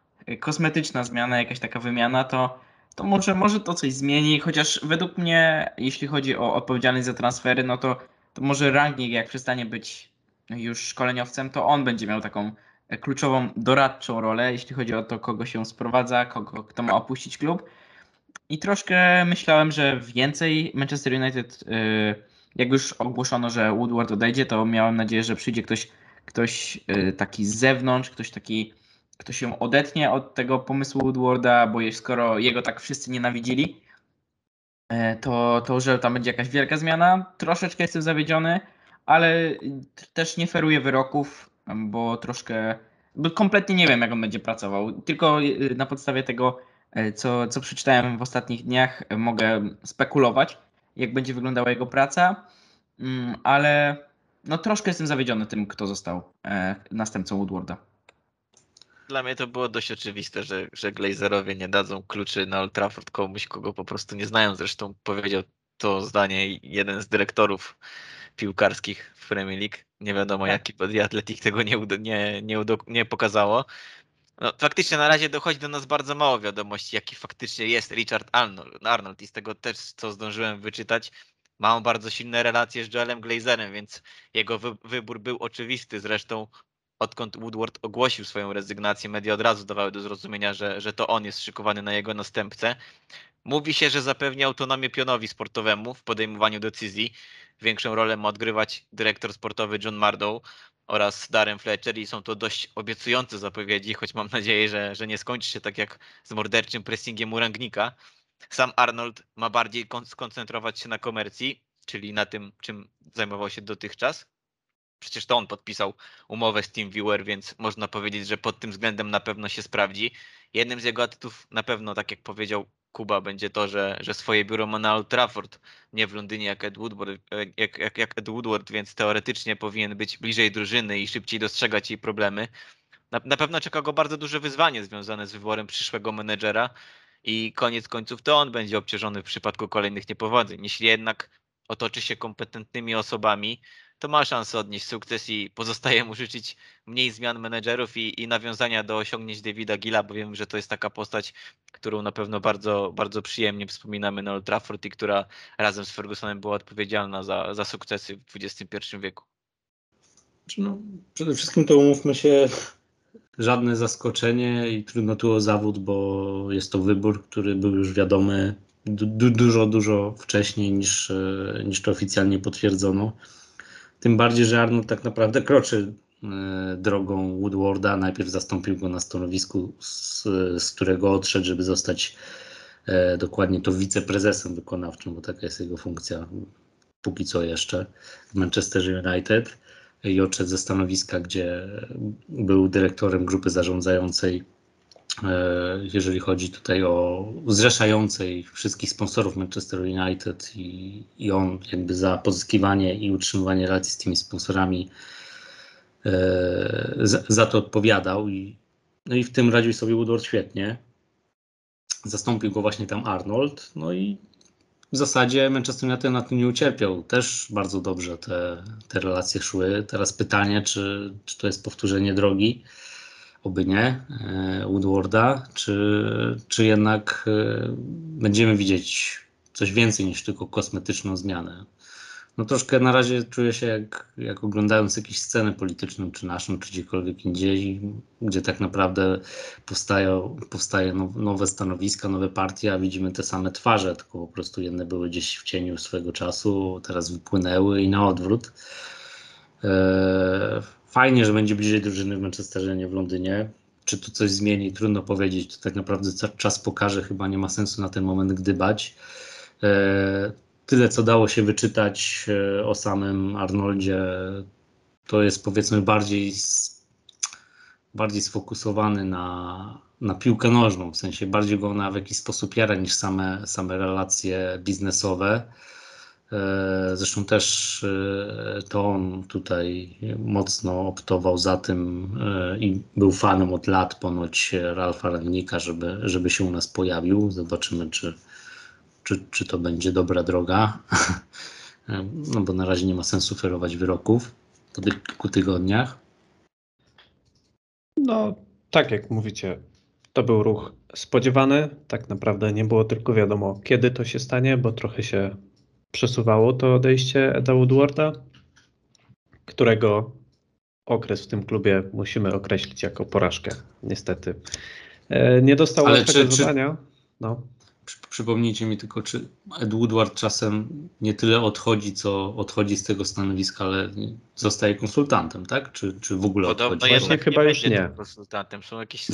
kosmetyczna zmiana, jakaś taka wymiana, to, to może, może to coś zmieni, chociaż według mnie, jeśli chodzi o odpowiedzialność za transfery, no to, to może Rangnick, jak przestanie być już szkoleniowcem, to on będzie miał taką kluczową doradczą rolę, jeśli chodzi o to, kogo się sprowadza, kogo, kto ma opuścić klub. I troszkę myślałem, że więcej Manchester United, jak już ogłoszono, że Woodward odejdzie, to miałem nadzieję, że przyjdzie ktoś, ktoś taki z zewnątrz, ktoś taki, kto się odetnie od tego pomysłu Woodwarda, bo skoro jego tak wszyscy nienawidzili, to, to że tam będzie jakaś wielka zmiana. Troszeczkę jestem zawiedziony, ale też nie feruję wyroków, bo troszkę, bo kompletnie nie wiem, jak on będzie pracował. Tylko na podstawie tego, Co, co przeczytałem w ostatnich dniach, mogę spekulować, jak będzie wyglądała jego praca, ale no troszkę jestem zawiedziony tym, kto został następcą Woodwarda. Dla mnie to było dość oczywiste, że, że Glazerowie nie dadzą kluczy na Old Trafford komuś, kogo po prostu nie znają. Zresztą powiedział to zdanie jeden z dyrektorów piłkarskich w Premier League. Nie wiadomo jaki, bo The Athletic tego nie, nie, nie, nie pokazało. No, faktycznie na razie dochodzi do nas bardzo mało wiadomości, jaki faktycznie jest Richard Arnold, Arnold i z tego też, co zdążyłem wyczytać, ma on bardzo silne relacje z Joelem Glazerem, więc jego wy- wybór był oczywisty. Zresztą odkąd Woodward ogłosił swoją rezygnację, media od razu dawały do zrozumienia, że, że to on jest szykowany na jego następcę. Mówi się, że zapewni autonomię pionowi sportowemu w podejmowaniu decyzji. Większą rolę ma odgrywać dyrektor sportowy John Mardow oraz Darren Fletcher i są to dość obiecujące zapowiedzi, choć mam nadzieję, że, że nie skończy się tak jak z morderczym pressingiem u Rangnicka. Sam Arnold ma bardziej skoncentrować się na komercji, czyli na tym, czym zajmował się dotychczas. Przecież to on podpisał umowę z TeamViewer, więc można powiedzieć, że pod tym względem na pewno się sprawdzi. Jednym z jego atutów na pewno, tak jak powiedział Kuba, będzie to, że, że swoje biuro ma na Old Trafford, nie w Londynie jak Ed Woodward, jak, jak, jak Ed Woodward, więc teoretycznie powinien być bliżej drużyny i szybciej dostrzegać jej problemy. Na, na pewno czeka go bardzo duże wyzwanie związane z wyborem przyszłego menedżera i koniec końców to on będzie obciążony w przypadku kolejnych niepowodzeń. Jeśli jednak otoczy się kompetentnymi osobami, to ma szansę odnieść sukces i pozostaje mu życzyć mniej zmian menedżerów i, i nawiązania do osiągnięć Davida Gilla, bo wiem, że to jest taka postać, którą na pewno bardzo, bardzo przyjemnie wspominamy na Old Trafford i która razem z Fergusonem była odpowiedzialna za, za sukcesy w dwudziestym pierwszym wieku. No, przede wszystkim to umówmy się, żadne zaskoczenie i trudno tu o zawód, bo jest to wybór, który był już wiadomy du- dużo, dużo wcześniej niż, niż to oficjalnie potwierdzono. Tym bardziej, że Arnold tak naprawdę kroczy drogą Woodwarda. Najpierw zastąpił go na stanowisku, z, z którego odszedł, żeby zostać e, dokładnie to wiceprezesem wykonawczym, bo taka jest jego funkcja póki co jeszcze w Manchester United. I odszedł ze stanowiska, gdzie był dyrektorem grupy zarządzającej, e, jeżeli chodzi tutaj o zrzeszającej wszystkich sponsorów Manchester United i, i on jakby za pozyskiwanie i utrzymywanie relacji z tymi sponsorami e, za, za to odpowiadał. I, no i w tym radził sobie Woodward świetnie. Zastąpił go właśnie tam Arnold. No i w zasadzie Manchester United na tym nie ucierpiał. Też bardzo dobrze te, te relacje szły. Teraz pytanie, czy, czy to jest powtórzenie drogi, oby nie, Woodwarda, czy, czy jednak będziemy widzieć coś więcej niż tylko kosmetyczną zmianę. No troszkę na razie czuję się jak, jak oglądając jakieś scenę polityczną, czy naszą, czy gdziekolwiek indziej, gdzie tak naprawdę powstają, powstają nowe stanowiska, nowe partie, a widzimy te same twarze, tylko po prostu jedne były gdzieś w cieniu swojego czasu, teraz wypłynęły i na odwrót. Fajnie, że będzie bliżej drużyny w Manchesterze, nie w Londynie. Czy to coś zmieni? Trudno powiedzieć. To tak naprawdę czas pokaże, chyba nie ma sensu na ten moment gdybać. Tyle, co dało się wyczytać o samym Arnoldzie, to jest powiedzmy bardziej, bardziej sfokusowany na, na piłkę nożną, w sensie bardziej go ona w jakiś sposób jara niż same, same relacje biznesowe. Zresztą też to on tutaj mocno optował za tym i był fanem od lat ponoć Ralfa Rangnicka, żeby, żeby się u nas pojawił. Zobaczymy, czy Czy, czy to będzie dobra droga, no bo na razie nie ma sensu ferować wyroków po tych kilku tygodniach. No, tak jak mówicie, to był ruch spodziewany. Tak naprawdę nie było tylko wiadomo, kiedy to się stanie, bo trochę się przesuwało to odejście Eda Woodwarda, którego okres w tym klubie musimy określić jako porażkę, niestety. Nie dostał łatwego zadania. No. Przypomnijcie mi tylko, czy Ed Woodward czasem nie tyle odchodzi, co odchodzi z tego stanowiska, ale zostaje konsultantem, tak? Czy, czy w ogóle odchodzi? Podobno właśnie chyba już nie. Konsultantem. Są jakieś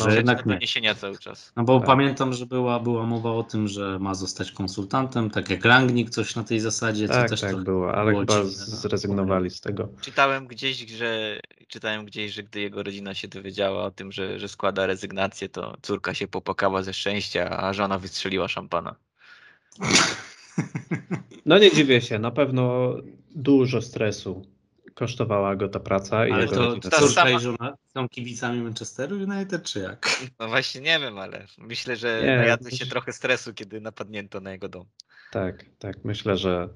doniesienia cały czas. No bo tak. Pamiętam, że była, była mowa o tym, że ma zostać konsultantem, tak jak Rangnick, coś na tej zasadzie. Co tak, też tak to było, ale było chyba dziwne, zrezygnowali z tego. Czytałem gdzieś, że, czytałem gdzieś, że gdy jego rodzina się dowiedziała o tym, że, że składa rezygnację, to córka się popłakała ze szczęścia, a żona wystrzeliła szampana. No nie dziwię się, na pewno dużo stresu kosztowała go ta praca. Ale i to ta córka i żona są kibicami Manchesteru United, czy jak? No właśnie nie wiem, ale myślę, że nie, najadły się trochę stresu, kiedy napadnięto na jego dom. Tak, tak, myślę, że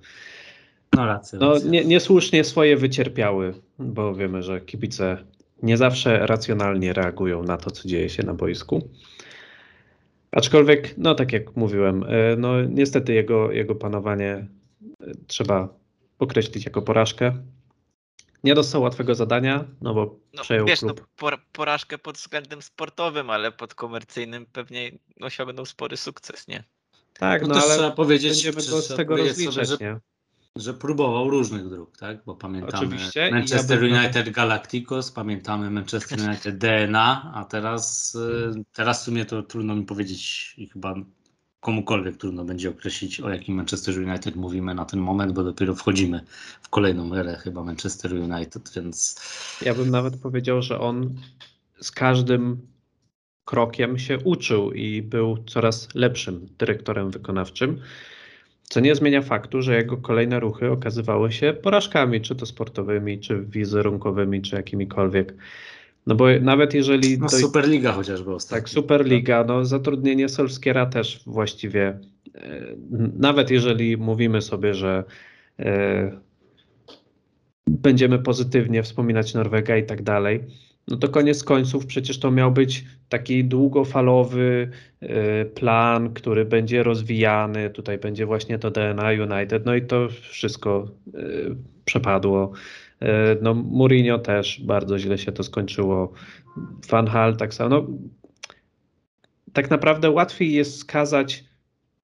no, rację, no nie, niesłusznie swoje wycierpiały, bo wiemy, że kibice nie zawsze racjonalnie reagują na to, co dzieje się na boisku. Aczkolwiek, no tak jak mówiłem, no niestety jego, jego panowanie trzeba określić jako porażkę. Nie dostał łatwego zadania, no bo no, przejął wiesz, klub. No, porażkę pod względem sportowym, ale pod komercyjnym pewnie osiągnął spory sukces, nie? Tak, no, no też ale trzeba powiedzieć, będziemy to z tego rozliczać, że, nie? Że próbował różnych dróg, tak? Bo pamiętamy oczywiście. Manchester ja United bym... Galacticos, pamiętamy Manchester United D N A, a teraz, teraz w sumie to trudno mi powiedzieć i chyba komukolwiek trudno będzie określić, o jakim Manchester United mówimy na ten moment, bo dopiero wchodzimy w kolejną erę chyba Manchester United, więc... Ja bym nawet powiedział, że on z każdym krokiem się uczył i był coraz lepszym dyrektorem wykonawczym. Co nie zmienia faktu, że jego kolejne ruchy okazywały się porażkami, czy to sportowymi, czy wizerunkowymi, czy jakimikolwiek. No bo nawet jeżeli... No, do... Superliga chociażby ostatnio. Tak, Superliga, no zatrudnienie Solskjæra też właściwie, e, nawet jeżeli mówimy sobie, że e, będziemy pozytywnie wspominać Norwega i tak dalej, no to koniec końców przecież to miał być taki długofalowy y, plan, który będzie rozwijany, tutaj będzie właśnie to D N A United, no i to wszystko y, przepadło. Y, no Mourinho też bardzo źle się to skończyło, Van Hal tak samo. No, tak naprawdę łatwiej jest skazać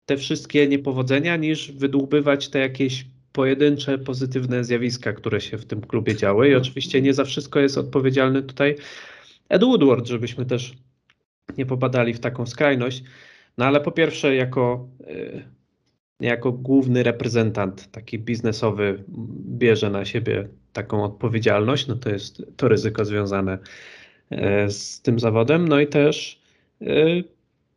te wszystkie niepowodzenia niż wydłubywać te jakieś pojedyncze, pozytywne zjawiska, które się w tym klubie działy i oczywiście nie za wszystko jest odpowiedzialny tutaj Ed Woodward, żebyśmy też nie popadali w taką skrajność, no ale po pierwsze jako, jako główny reprezentant taki biznesowy bierze na siebie taką odpowiedzialność, no to jest to ryzyko związane z tym zawodem, no i też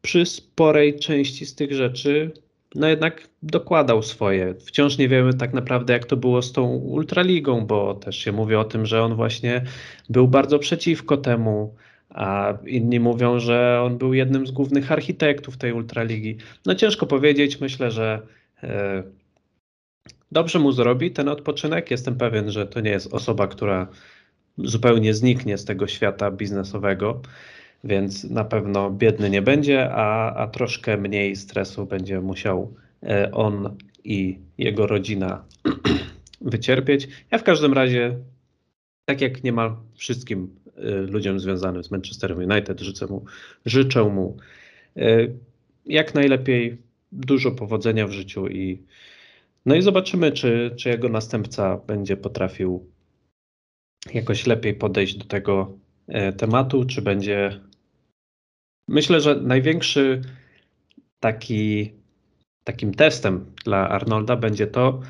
przy sporej części z tych rzeczy no jednak dokładał swoje. Wciąż nie wiemy tak naprawdę, jak to było z tą Ultraligą, bo też się mówi o tym, że on właśnie był bardzo przeciwko temu, a inni mówią, że on był jednym z głównych architektów tej Ultraligi. No ciężko powiedzieć, myślę, że e, dobrze mu zrobi ten odpoczynek. Jestem pewien, że to nie jest osoba, która zupełnie zniknie z tego świata biznesowego, więc na pewno biedny nie będzie, a, a troszkę mniej stresu będzie musiał on i jego rodzina wycierpieć. Ja w każdym razie, tak jak niemal wszystkim ludziom związanym z Manchesterem United, życzę mu, życzę mu jak najlepiej, dużo powodzenia w życiu i no i zobaczymy, czy, czy jego następca będzie potrafił jakoś lepiej podejść do tego tematu, czy będzie... Myślę, że największy taki, takim testem dla Arnolda będzie to,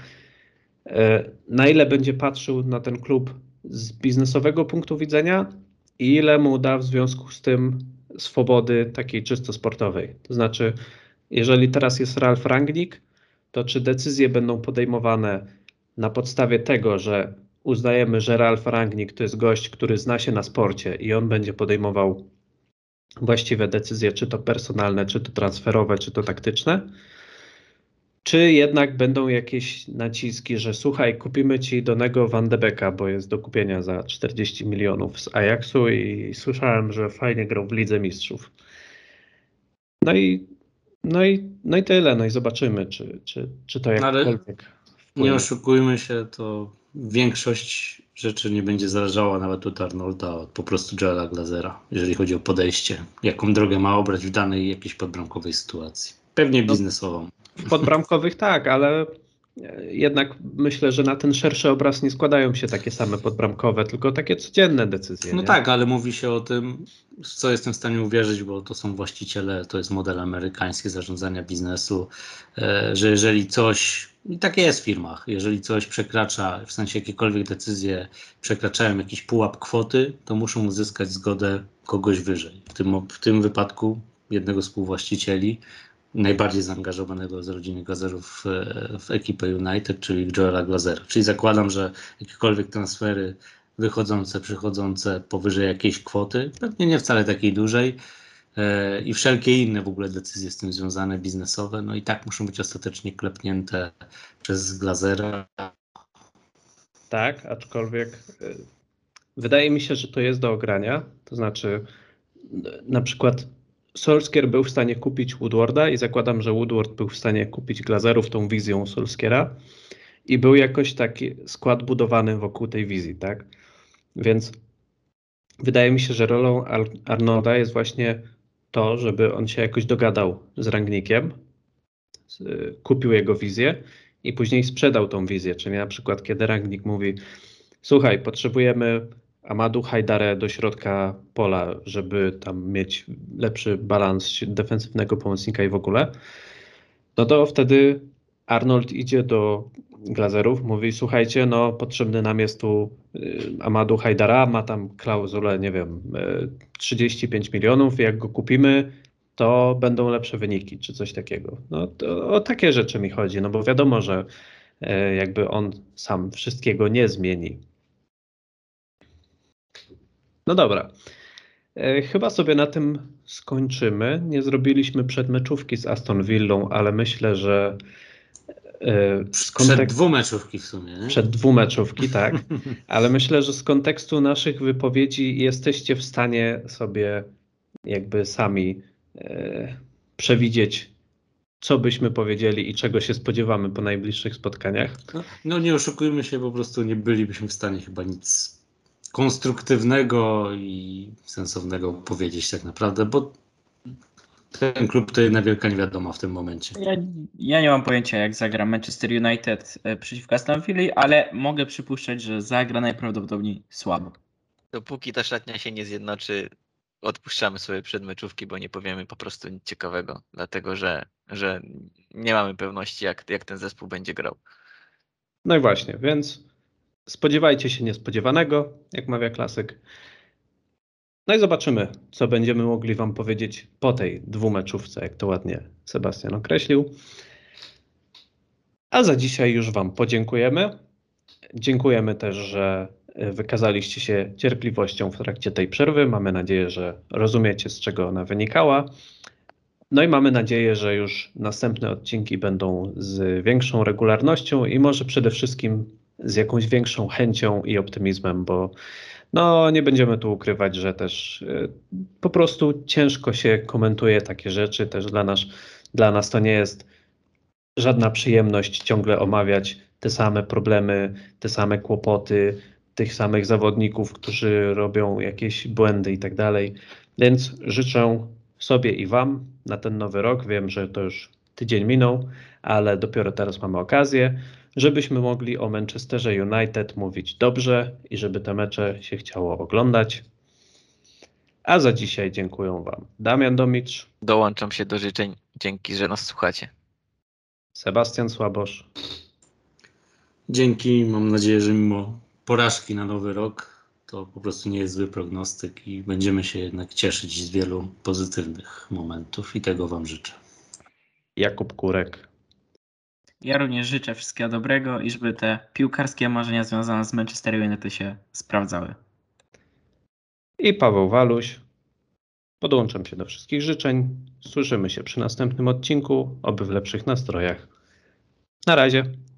na ile będzie patrzył na ten klub z biznesowego punktu widzenia i ile mu da w związku z tym swobody takiej czysto sportowej. To znaczy, jeżeli teraz jest Ralf Rangnick, to czy decyzje będą podejmowane na podstawie tego, że uznajemy, że Ralf Rangnick to jest gość, który zna się na sporcie i on będzie podejmował właściwe decyzje, czy to personalne, czy to transferowe, czy to taktyczne, czy jednak będą jakieś naciski, że słuchaj, kupimy ci Donnego van de Beeka, bo jest do kupienia za czterdzieści milionów z Ajaxu i słyszałem, że fajnie grał w Lidze Mistrzów. No i, no i, no i tyle, no i zobaczymy, czy, czy, czy to jakkolwiek wpłynie. Nie oszukujmy się, to większość rzeczy nie będzie zależała nawet od Arnolda, od po prostu Joela Glazera, jeżeli chodzi o podejście, jaką drogę ma obrać w danej jakiejś podbramkowej sytuacji. Pewnie biznesową. No, podbramkowych tak, ale jednak myślę, że na ten szerszy obraz nie składają się takie same podbramkowe, tylko takie codzienne decyzje. No nie? Tak, ale mówi się o tym, co jestem w stanie uwierzyć, bo to są właściciele, to jest model amerykański zarządzania biznesu, że jeżeli coś, i tak jest w firmach, jeżeli coś przekracza, w sensie jakiekolwiek decyzje przekraczają jakiś pułap kwoty, to muszą uzyskać zgodę kogoś wyżej. W tym, w tym wypadku jednego z współwłaścicieli, najbardziej zaangażowanego z rodziny Glazerów w, w ekipę United, czyli Joela Glazera. Czyli zakładam, że jakiekolwiek transfery wychodzące, przychodzące powyżej jakiejś kwoty, pewnie nie wcale takiej dużej, e, i wszelkie inne w ogóle decyzje z tym związane, biznesowe, no i tak muszą być ostatecznie klepnięte przez Glazera. Tak, aczkolwiek y, wydaje mi się, że to jest do ogrania, to znaczy y, na przykład Solskjær był w stanie kupić Woodwarda i zakładam, że Woodward był w stanie kupić Glazerów tą wizją Solskjæra i był jakoś taki skład budowany wokół tej wizji, tak? Więc wydaje mi się, że rolą Ar- Arnolda jest właśnie to, żeby on się jakoś dogadał z Rangnickiem, kupił jego wizję i później sprzedał tą wizję, czyli na przykład kiedy Rangnick mówi, słuchaj, potrzebujemy Amadu Hajdarę do środka pola, żeby tam mieć lepszy balans defensywnego pomocnika i w ogóle, no to wtedy Arnold idzie do Glazerów, mówi słuchajcie, no potrzebny nam jest tu Amadu Hajdara, ma tam klauzulę, nie wiem, trzydzieści pięć milionów, jak go kupimy, to będą lepsze wyniki, czy coś takiego. No to, o takie rzeczy mi chodzi, no bo wiadomo, że jakby on sam wszystkiego nie zmieni. No dobra, chyba sobie na tym skończymy. Nie zrobiliśmy przedmeczówki z Aston Villą, ale myślę, że... Z kontek... Przed dwumeczówki w sumie. Nie? Przed dwumeczówki, tak. Ale myślę, że z kontekstu naszych wypowiedzi jesteście w stanie sobie jakby sami przewidzieć, co byśmy powiedzieli i czego się spodziewamy po najbliższych spotkaniach. No, no nie oszukujmy się, po prostu nie bylibyśmy w stanie chyba nic konstruktywnego i sensownego powiedzieć tak naprawdę, bo ten klub to jedna wielka niewiadoma w tym momencie. Ja, ja nie mam pojęcia, jak zagra Manchester United przeciwko Aston Villa, ale mogę przypuszczać, że zagra najprawdopodobniej słabo. Dopóki ta szatnia się nie zjednoczy, odpuszczamy sobie przedmeczówki, bo nie powiemy po prostu nic ciekawego, dlatego że, że nie mamy pewności, jak, jak ten zespół będzie grał. No i właśnie, więc spodziewajcie się niespodziewanego, jak mawia klasyk. No i zobaczymy, co będziemy mogli wam powiedzieć po tej dwumeczówce, jak to ładnie Sebastian określił. A za dzisiaj już wam podziękujemy. Dziękujemy też, że wykazaliście się cierpliwością w trakcie tej przerwy. Mamy nadzieję, że rozumiecie, z czego ona wynikała. No i mamy nadzieję, że już następne odcinki będą z większą regularnością i może przede wszystkim z jakąś większą chęcią i optymizmem, bo no nie będziemy tu ukrywać, że też po prostu ciężko się komentuje takie rzeczy. Też dla nas, dla nas to nie jest żadna przyjemność ciągle omawiać te same problemy, te same kłopoty, tych samych zawodników, którzy robią jakieś błędy i tak dalej. Więc życzę sobie i Wam na ten nowy rok, wiem, że to już tydzień minął, ale dopiero teraz mamy okazję, żebyśmy mogli o Manchesterze United mówić dobrze i żeby te mecze się chciało oglądać. A za dzisiaj dziękuję Wam. Damian Domicz. Dołączam się do życzeń. Dzięki, że nas słuchacie. Sebastian Słabosz. Dzięki. Mam nadzieję, że mimo porażki na nowy rok to po prostu nie jest zły prognostyk i będziemy się jednak cieszyć z wielu pozytywnych momentów i tego Wam życzę. Jakub Kurek. Ja również życzę wszystkiego dobrego i żeby te piłkarskie marzenia związane z Manchester United się sprawdzały. I Paweł Waluś. Podłączam się do wszystkich życzeń. Słyszymy się przy następnym odcinku, oby w lepszych nastrojach. Na razie.